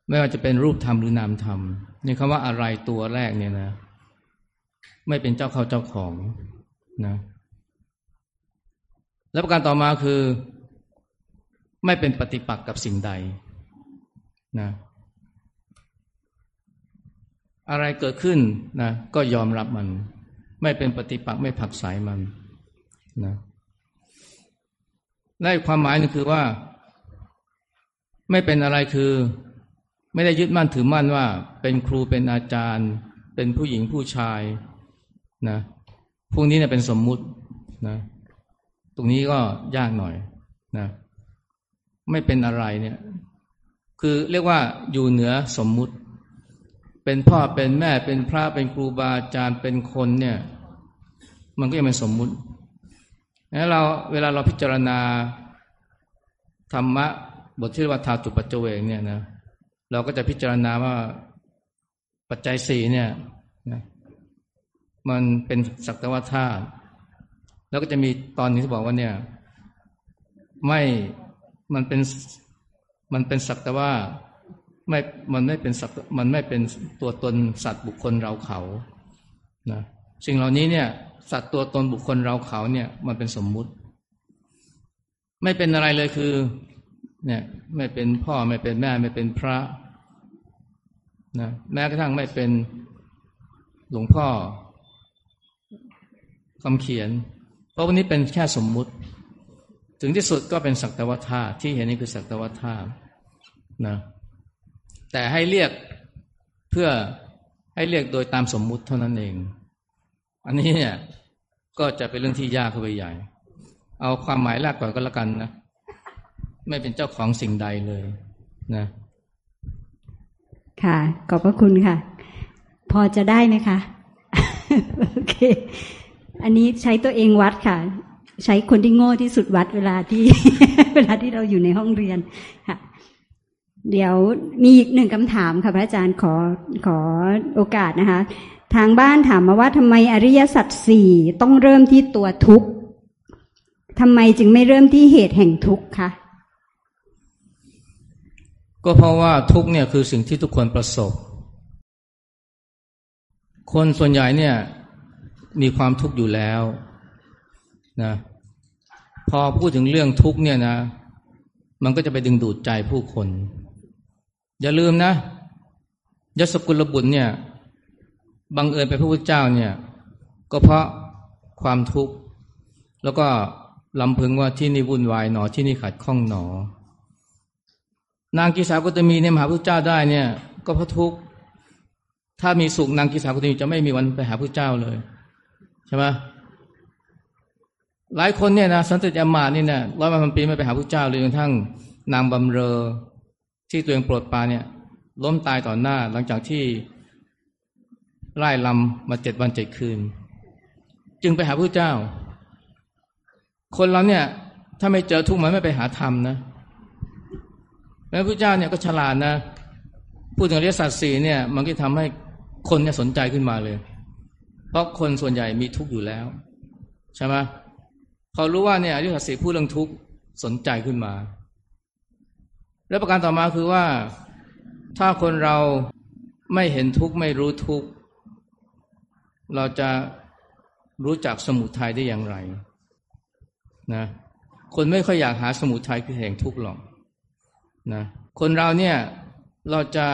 ไม่ว่าจะเป็นรูปธรรมหรือนามธรรมนี่คำว่าอะไรตัวแรกเนี่ยนะไม่เป็นเจ้าเข้าเจ้าของนะและประการต่อมาคือไม่เป็นปฏิปักษ์กับสิ่งใดนะอะไรเกิดขึ้นนะก็ยอมรับมันไม่เป็นปฏิปักษ์ไม่ผักใสมันนะได้ความหมายนึงคือว่าไม่เป็นอะไรคือไม่ได้ยึดมั่นถือมั่นว่าเป็นครูเป็นอาจารย์เป็นผู้หญิงผู้ชายนะพวกนี้เนี่ยเป็นสมมุตินะตรงนี้ก็ยากหน่อยนะไม่เป็นอะไรเนี่ยคือเรียกว่าอยู่เหนือสมมุติเป็นพ่อเป็นแม่เป็นพระเป็นครูบาอาจารย์เป็นคนเนี่ยมันก็ยังเป็นสมมุติแล้วเราเวลาเราพิจารณาธรรมะบทที่เรียกว่าธาตุปัจจเวกเนี่ยนะเราก็จะพิจารณาว่าปัจจัยสี่เนี่ยนะมันเป็นสักแต่ว่าธาตุแล้วก็จะมีตอนนี้ที่บอกว่าเนี่ยไม่มันเป็นมันเป็นสักแต่ว่าไม่มันไม่เป็นสักมันไม่เป็นตัวตนสัตว์บุคคลเราเขานะสิ่งเหล่านี้เนี่ยสัตว์ตัวตนบุคคลเราเขาเนี่ยมันเป็นสมมุติไม่เป็นอะไรเลยคือเนี่ยไม่เป็นพ่อไม่เป็นแม่ไม่เป็นพระนะแม้กระทั่งไม่เป็นหลวงพ่อคำเขียนเพราะวันนี้เป็นแค่สมมุติถึงที่สุดก็เป็นสักแต่ว่าธาตุที่เห็นนี่คือสักแต่ว่าธาตุนะแต่ให้เรียกเพื่อให้เรียกโดยตามสมมุติเท่านั้นเองอันนี้เนี่ยก็จะเป็นเรื่องที่ยากขึ้นไปใหญ่เอาความหมายแรกก่อนก็แล้วกันนะไม่เป็นเจ้าของสิ่งใดเลยนะค่ะขอบพระคุณค่ะพอจะได้ไหมคะ โอเคอันนี้ใช้ตัวเองวัดค่ะใช้คนที่โง่ที่สุดวัดเวลาที่ เวลาที่เราอยู่ในห้องเรียนค่ะเดี๋ยวมีอีกหนึ่งคำถามค่ะพระอาจารย์ขอขอโอกาสนะคะทางบ้านถามมาว่าทำไมอริยสัจสี่ต้องเริ่มที่ตัวทุกข์ทำไมจึงไม่เริ่มที่เหตุแห่งทุกข์คะก็เพราะว่าทุกข์เนี่ยคือสิ่งที่ทุกคนประสบคนส่วนใหญ่เนี่ยมีความทุกข์อยู่แล้วนะพอพูดถึงเรื่องทุกข์เนี่ยนะมันก็จะไปดึงดูดใจผู้คนอย่าลืมนะยศกุลบุตรเนี่ยบังเอิญไปพระพุทธเจ้าเนี่ยก็เพราะความทุกข์แล้วก็ ลำพึงว่าที่นี่วุ่นวายหนอที่นี่ขัดข้องหนอนางกิสาโกตมีเนี่ยมาหาพระเจ้าได้เนี่ยก็เพราะทุกข์ถ้ามีสุขนางกิสาโกตมีจะไม่มีวันไปหาพระเจ้าเลยใช่ไหมหลายคนเนี่ยนะสันติอามาตย์นี่เนี่ยร้อยมาพันปีไม่ไปหาพระเจ้าเลยจนทั้งนางบำเรอที่ตัวเองโปรดปรานเนี่ยล้มตายต่อหน้าหลังจากที่ไล่ลำมาเจ็ดวันเจ็ดคืนจึงไปหาพระเจ้าคนเราเนี่ยถ้าไม่เจอทุกข์มันไม่ไปหาธรรมนะแม้พระเจ้าเนี่ยก็ฉลาดนะพูดถึงอริยสัจสี่เนี่ยมันก็ทำให้คนเนี่ยสนใจขึ้นมาเลยเพราะคนส่วนใหญ่มีทุกข์อยู่แล้วใช่ไหมเขารู้ว่าเนี่ยอริยสัจสี่พูดเรื่องทุกข์สนใจขึ้นมาและประการต่อมาคือว่าถ้าคนเราไม่เห็นทุกข์ไม่รู้ทุกข์เราจะรู้จักสมุทัยได้อย่างไรนะคนไม่ค่อยอยากหาสมุทัยคือแห่งทุกข์หรอกนะคนเราเนี่ยเราจะ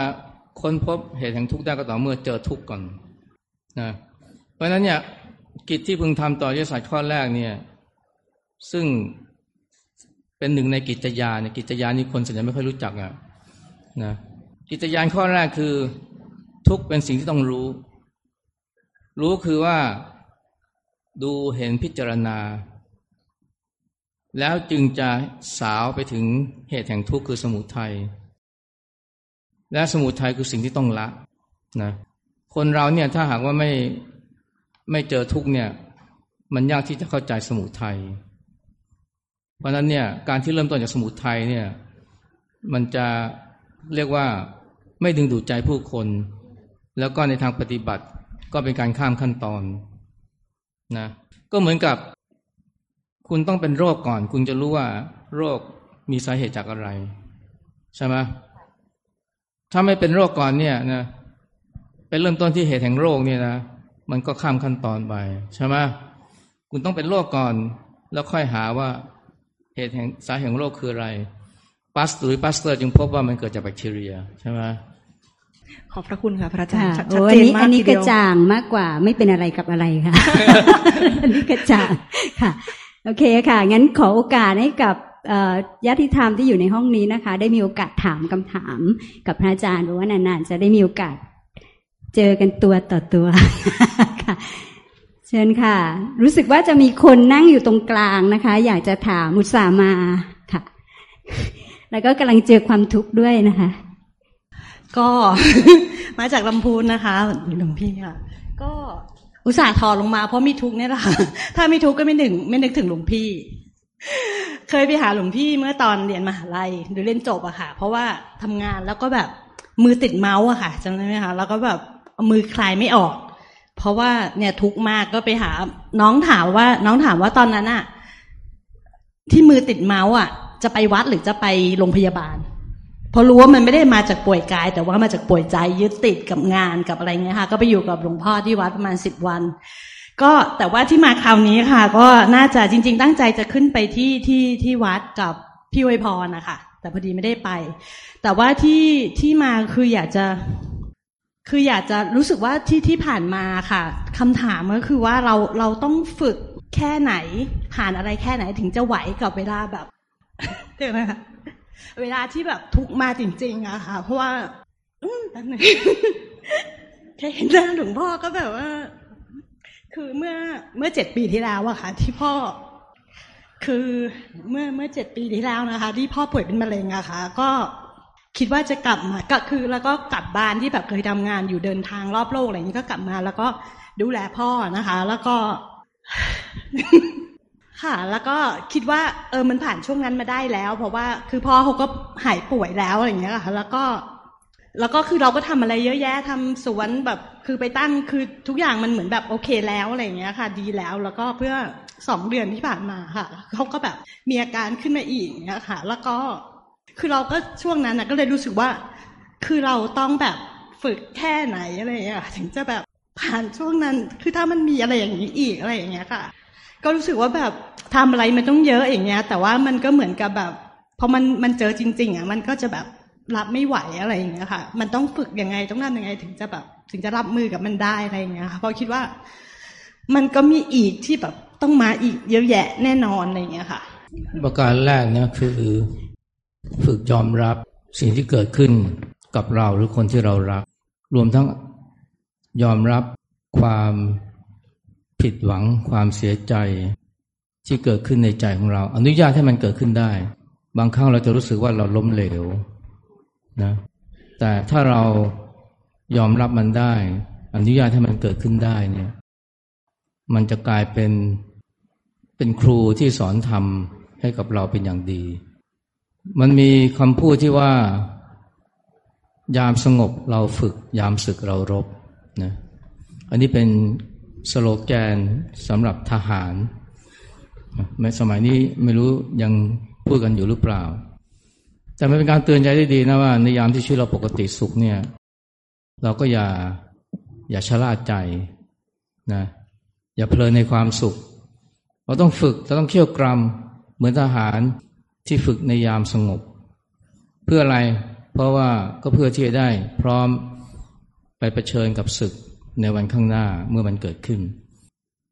ค้นพบเหตุแห่งทุกข์ได้ก็ต่อเมื่อเจอทุกข์ก่อนนะเพราะฉะนั้นเนี่ยกิจที่พึงทำต่ออริยสัจข้อแรกเนี่ยซึ่งเป็นหนึ่งในกิจญาณเนี่ยกิจญาณนี่คนส่วนใหญ่ไม่ค่อยรู้จักอ่ะนะกิจญาณข้อแรกคือทุกข์เป็นสิ่งที่ต้องรู้รู้คือว่าดูเห็นพิจารณาแล้วจึงจะสาวไปถึงเหตุแห่งทุกข์คือสมุทัยและสมุทัยคือสิ่งที่ต้องละนะคนเราเนี่ยถ้าหากว่าไม่ไม่เจอทุกข์เนี่ยมันยากที่จะเข้าใจสมุทัยเพราะนั้นเนี่ยการที่เริ่มต้นจากสมุทัยเนี่ยมันจะเรียกว่าไม่ดึงดูดใจผู้คนแล้วก็ในทางปฏิบัติก็เป็นการข้ามขั้นตอนนะก็เหมือนกับคุณต้องเป็นโรคก่อนคุณจะรู้ว่าโรคมีสาเหตุจากอะไรใช่ไหมถ้าไม่เป็นโรคก่อนเนี่ยนะเป็นเริ่มต้นที่เหตุแห่งโรคเนี่ยนะมันก็ข้ามขั้นตอนไปใช่ไหมคุณต้องเป็นโรคก่อนแล้วค่อยหาว่าเหตุแห่งสาเหตุของโรคคืออะไรปาสตูหรือปาสเตอร์จึงพบว่ามันเกิดจากแบคทีเรียใช่ไหมขอบพระคุณค่ะพระอาจารย์ชัดเจนมากทีเดียวอันนี้กระจ่างมากกว่าไม่เป็นอะไรกับอะไรค่ะอันนี้กระจ่างค่ะโอเคค่ะงั้นขอโอกาสให้กับญาติธรรมที่อยู่ในห้องนี้นะคะได้มีโอกาสถามคำถามกับพระอาจารย์เพราะว่านานๆจะได้มีโอกาสเจอกันตัวต่อตัวค่ะเชิญค่ะรู้สึกว่าจะมีคนนั่งอยู่ตรงกลางนะคะอยากจะถามมุสามาค่ะแล้วก็กำลังเจอความทุกข์ด้วยนะคะก็มาจากลำพูนนะคะหลวงพี่ค่ะก็อุตส่าห์ถอดลงมาเพราะมีทุกข์เนี่ยแหละถ้ามีทุกข์ก็ไม่นึกไม่นึกถึงหลวงพี่เคยไปหาหลวงพี่เมื่อตอนเรียนมหาลัยหรือเรียนจบอะค่ะเพราะว่าทำงานแล้วก็แบบมือติดเมาส์อะค่ะจำได้ไหมคะแล้วก็แบบมือคลายไม่ออกเพราะว่าเนี่ยทุกข์มากก็ไปหาน้องถามว่าน้องถามว่าตอนนั้นอะที่มือติดเมาส์อะจะไปวัดหรือจะไปโรงพยาบาลพอรู้ว่ามันไม่ได้มาจากป่วยกายแต่ว่ามาจากป่วยใจยึดติดกับงานกับอะไรเงี้ยค่ะก็ไปอยู่กับหลวงพ่อที่วัดประมาณสิบวันก็แต่ว่าที่มาคราวนี้ค่ะก็น่าจะจริงๆตั้งใจจะขึ้นไปที่ที่ที่วัดกับพี่อวยพรนะคะแต่พอดีไม่ได้ไปแต่ว่าที่ที่มาคืออยากจะคืออยากจะรู้สึกว่าที่ที่ผ่านมาค่ะคำถามก็คือว่าเราเราต้องฝึกแค่ไหนผ่านอะไรแค่ไหนถึงจะไหวกับเวลาแบบเดี๋ยวนะคะเวลาที่แบบทุกข์มาจริงๆอะค่ะเพราะว่าตอนนั้นแค่เห็นหน้าหลวงพ่อก็แบบว่าคือเมื่อเมื่อเจ็ดปีที่แล้วอะค่ะที่พ่อคือเมื่อเมื่อเจ็ดปีที่แล้วนะคะที่พ่อป่วยเป็นมะเร็งอะค่ะก็คิดว่าจะกลับมาก็คือแล้วก็กลับบ้านที่แบบเคยทำงานอยู่เดินทางรอบโลกอะไรอย่างนี้ก็กลับมาแล้วก็ดูแลพ่อนะคะแล้วก็ค่ะแล้วก็คิดว่าเออมันผ่านช่วงนั้นมาได้แล้วเพราะว่าคือพ่อเขาก็หายป่วยแล้วอะไรอย่างเงี้ยค่ะแล้วก็แล้วก็คือเราก็ทำอะไรเยอะแยะทำสวนแบบคือไปตั้งคือทุกอย่างมันเหมือนแบบโอเคแล้วอะไรอย่างเงี้ยค่ะดีแล้วแล้วก็เพื่อสองเดือนที่ผ่านมาค่ะเขาก็แบบมีอาการขึ้นมาอีกเงี้ยค่ะแล้วก็คือเราก็ช่วงนั้นนะก็เลยรู้สึกว่าคือเราต้องแบบฝึกแค่ไหนอะไรอย่างเงี้ยถึงจะแบบผ่านช่วงนั้นคือถ้ามันมีอะไรอย่างนี้อีกอะไรอย่างเงี้ยค่ะก็รู้สึกว่าแบบทำอะไรมันต้องเยอะอย่างเงี้ยแต่ว่ามันก็เหมือนกับแบบพอมันมันเจอจริงๆอ่ะมันก็จะแบบรับไม่ไหวอะไรอย่างเงี้ยค่ะมันต้องฝึกยังไงต้องทำยังไงถึงจะแบบถึงจะรับมือกับมันได้อะไรอย่างเงี้ยค่ะเพราะคิดว่ามันก็มีอีกที่แบบ ต้องมาอีกเยอะแยะแน่นอนอะไรอย่างเงี้ยค่ะประการแรกนะคือฝึกยอมรับสิ่งที่เกิดขึ้นกับเราหรือคนที่เรารักรวมทั้งยอมรับความผิดหวังความเสียใจที่เกิดขึ้นในใจของเราอนุญาตให้มันเกิดขึ้นได้บางครั้งเราจะรู้สึกว่าเราล้มเหลวนะแต่ถ้าเรายอมรับมันได้อนุญาตให้มันเกิดขึ้นได้เนี่ยมันจะกลายเป็นเป็นครูที่สอนธรรมให้กับเราเป็นอย่างดีมันมีคำพูดที่ว่ายามสงบเราฝึกยามศึกเรารบนะอันนี้เป็นสโลแกนสำหรับทหารในสมัยนี้ไม่รู้ยังพูดกันอยู่หรือเปล่าแต่มันเป็นการเตือนใจได้ดีนะว่าในยามที่ชีวิตเราปกติสุขเนี่ยเราก็อย่าอย่าชะล่าใจนะอย่าเพลินในความสุขเราต้องฝึกเราต้องเขี่ยวกรำเหมือนทหารที่ฝึกในยามสงบเพื่ออะไรเพราะว่าก็เพื่อที่จะได้พร้อมไปเผชิญกับศึกในวันข้างหน้าเมื่อมันเกิดขึ้น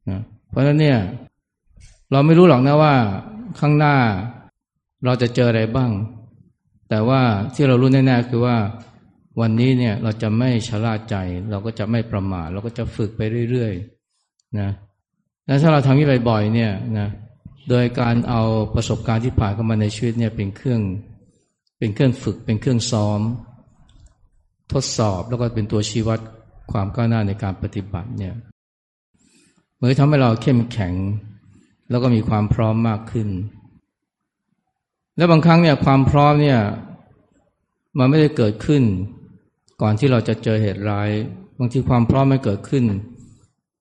นะเพราะฉะนั้นเนี่ยเราไม่รู้หรอกนะว่าข้างหน้าเราจะเจออะไรบ้างแต่ว่าที่เรารู้แน่ๆคือว่าวันนี้เนี่ยเราจะไม่ชะล่าใจเราก็จะไม่ประมาทเราก็จะฝึกไปเรื่อยๆนะและถ้าเราทำนี้บ่อยๆเนี่ยนะโดยการเอาประสบการณ์ที่ผ่านเข้ามาในชีวิตเนี่ยเป็นเครื่องเป็นเครื่องฝึกเป็นเครื่องซ้อมทดสอบแล้วก็เป็นตัวชี้วัดความก้าวหน้าในการปฏิบัติเนี่ยเมื่อทำให้เราเข้มแข็งแล้วก็มีความพร้อมมากขึ้นและบางครั้งเนี่ยความพร้อมเนี่ยมันไม่ได้เกิดขึ้นก่อนที่เราจะเจอเหตุร้ายบางทีความพร้อมไม่เกิดขึ้น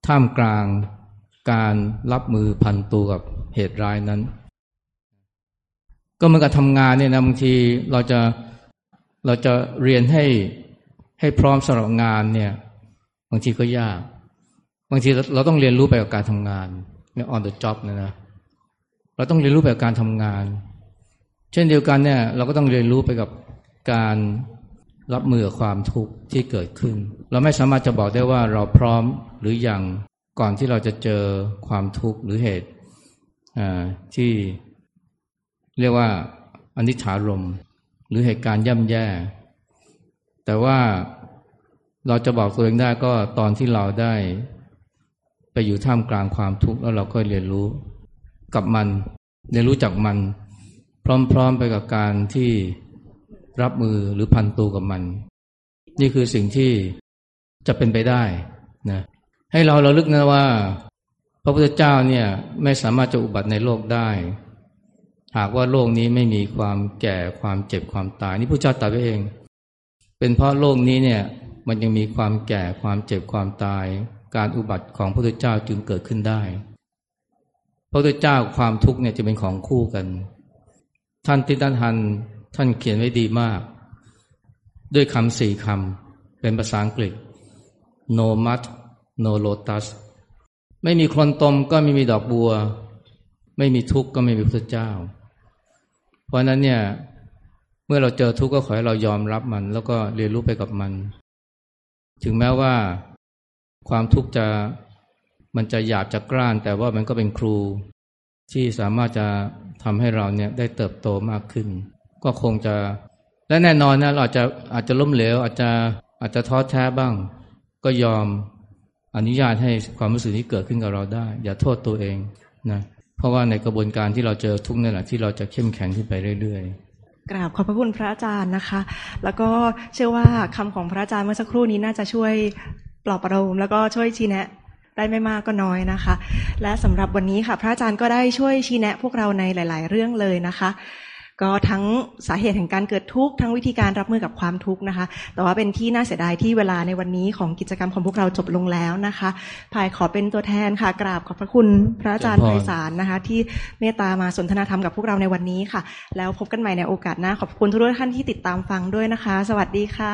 ท่ามกลางการรับมือพันตัวกับเหตุร้ายนั้นก็เหมือนกับทำงานเนี่ยนะบางทีเราจะเราจะเรียนให้ให้พร้อมสำหรับงานเนี่ยบางทีก็ยากบางทีเราต้องเรียนรู้ไปกับการทำงานเนี่ย on the job นะนะเราต้องเรียนรู้ไปกับการทำงานเช่นเดียวกันเนี่ยเราก็ต้องเรียนรู้ไปกับการรับมือกับความทุกข์ที่เกิดขึ้นเราไม่สามารถจะบอกได้ว่าเราพร้อมหรือยังก่อนที่เราจะเจอความทุกข์หรือเหตุที่เรียกว่าอนิจจารมหรือเหตุการณ์ย่ำแย่แต่ว่าเราจะบอกตัวเองได้ก็ตอนที่เราได้ไปอยู่ท่ามกลางความทุกข์แล้วเราก็เรียนรู้กับมันเรียนรู้จากมันพร้อมๆไปกับการที่รับมือหรือพันตัวกับมันนี่คือสิ่งที่จะเป็นไปได้นะให้เราระลึกนะว่าพระพุทธเจ้าเนี่ยไม่สามารถจะอุบัติในโลกได้หากว่าโลกนี้ไม่มีความแก่ความเจ็บความตายนี่พระเจ้าตรัสไว้เองเป็นเพราะโลกนี้เนี่ยมันยังมีความแก่ความเจ็บความตายการอุบัติของพระพุทธเจ้าจึงเกิดขึ้นได้พระพุทธเจ้าความทุกข์เนี่ยจะเป็นของคู่กันท่านติณฑันท่านเขียนไว้ดีมากด้วยคำสี่คำเป็นภาษาอังกฤษ no mud no lotus ไม่มีโคลนตมก็ไม่มีดอกบัวไม่มีทุกข์ก็ไม่มีพระเจ้าเพราะนั้นเนี่ยเมื่อเราเจอทุกข์ก็ขอให้เรายอมรับมันแล้วก็เรียนรู้ไปกับมันถึงแม้ว่าความทุกข์จะมันจะหยาบจะกร้านแต่ว่ามันก็เป็นครูที่สามารถจะทำให้เราเนี่ยได้เติบโตมากขึ้นก็คงจะและแน่นอนนะเราอาจจะอาจจะล้มเหลวอาจจะอาจจะท้อแท้บ้างก็ยอมอนุญาตให้ความรู้สึกนี้เกิดขึ้นกับเราได้อย่าโทษตัวเองนะเพราะว่าในกระบวนการที่เราเจอทุกข์นั่นแหละที่เราจะเข้มแข็งขึ้นไปเรื่อยๆกราบขอบพระคุณพระอาจารย์นะคะแล้วก็เชื่อว่าคำของพระอาจารย์เมื่อสักครู่นี้น่าจะช่วยปลอบประโลมแล้วก็ช่วยชี้แนะได้ไม่มากก็น้อยนะคะและสำหรับวันนี้ค่ะพระอาจารย์ก็ได้ช่วยชี้แนะพวกเราในหลายๆเรื่องเลยนะคะก็ทั้งสาเหตุแห่งการเกิดทุกข์ทั้งวิธีการรับมือกับความทุกข์นะคะแต่ว่าเป็นที่น่าเสียดายที่เวลาในวันนี้ของกิจกรรมของพวกเราจบลงแล้วนะคะภายขอเป็นตัวแทนค่ะกราบขอบพระคุณพระอาจารย์ไพศาลนะคะที่เมตตามาสนทนาธรรมกับพวกเราในวันนี้ค่ะแล้วพบกันใหม่ในโอกาสหน้าขอบคุณทุกท่านที่ติดตามฟังด้วยนะคะสวัสดีค่ะ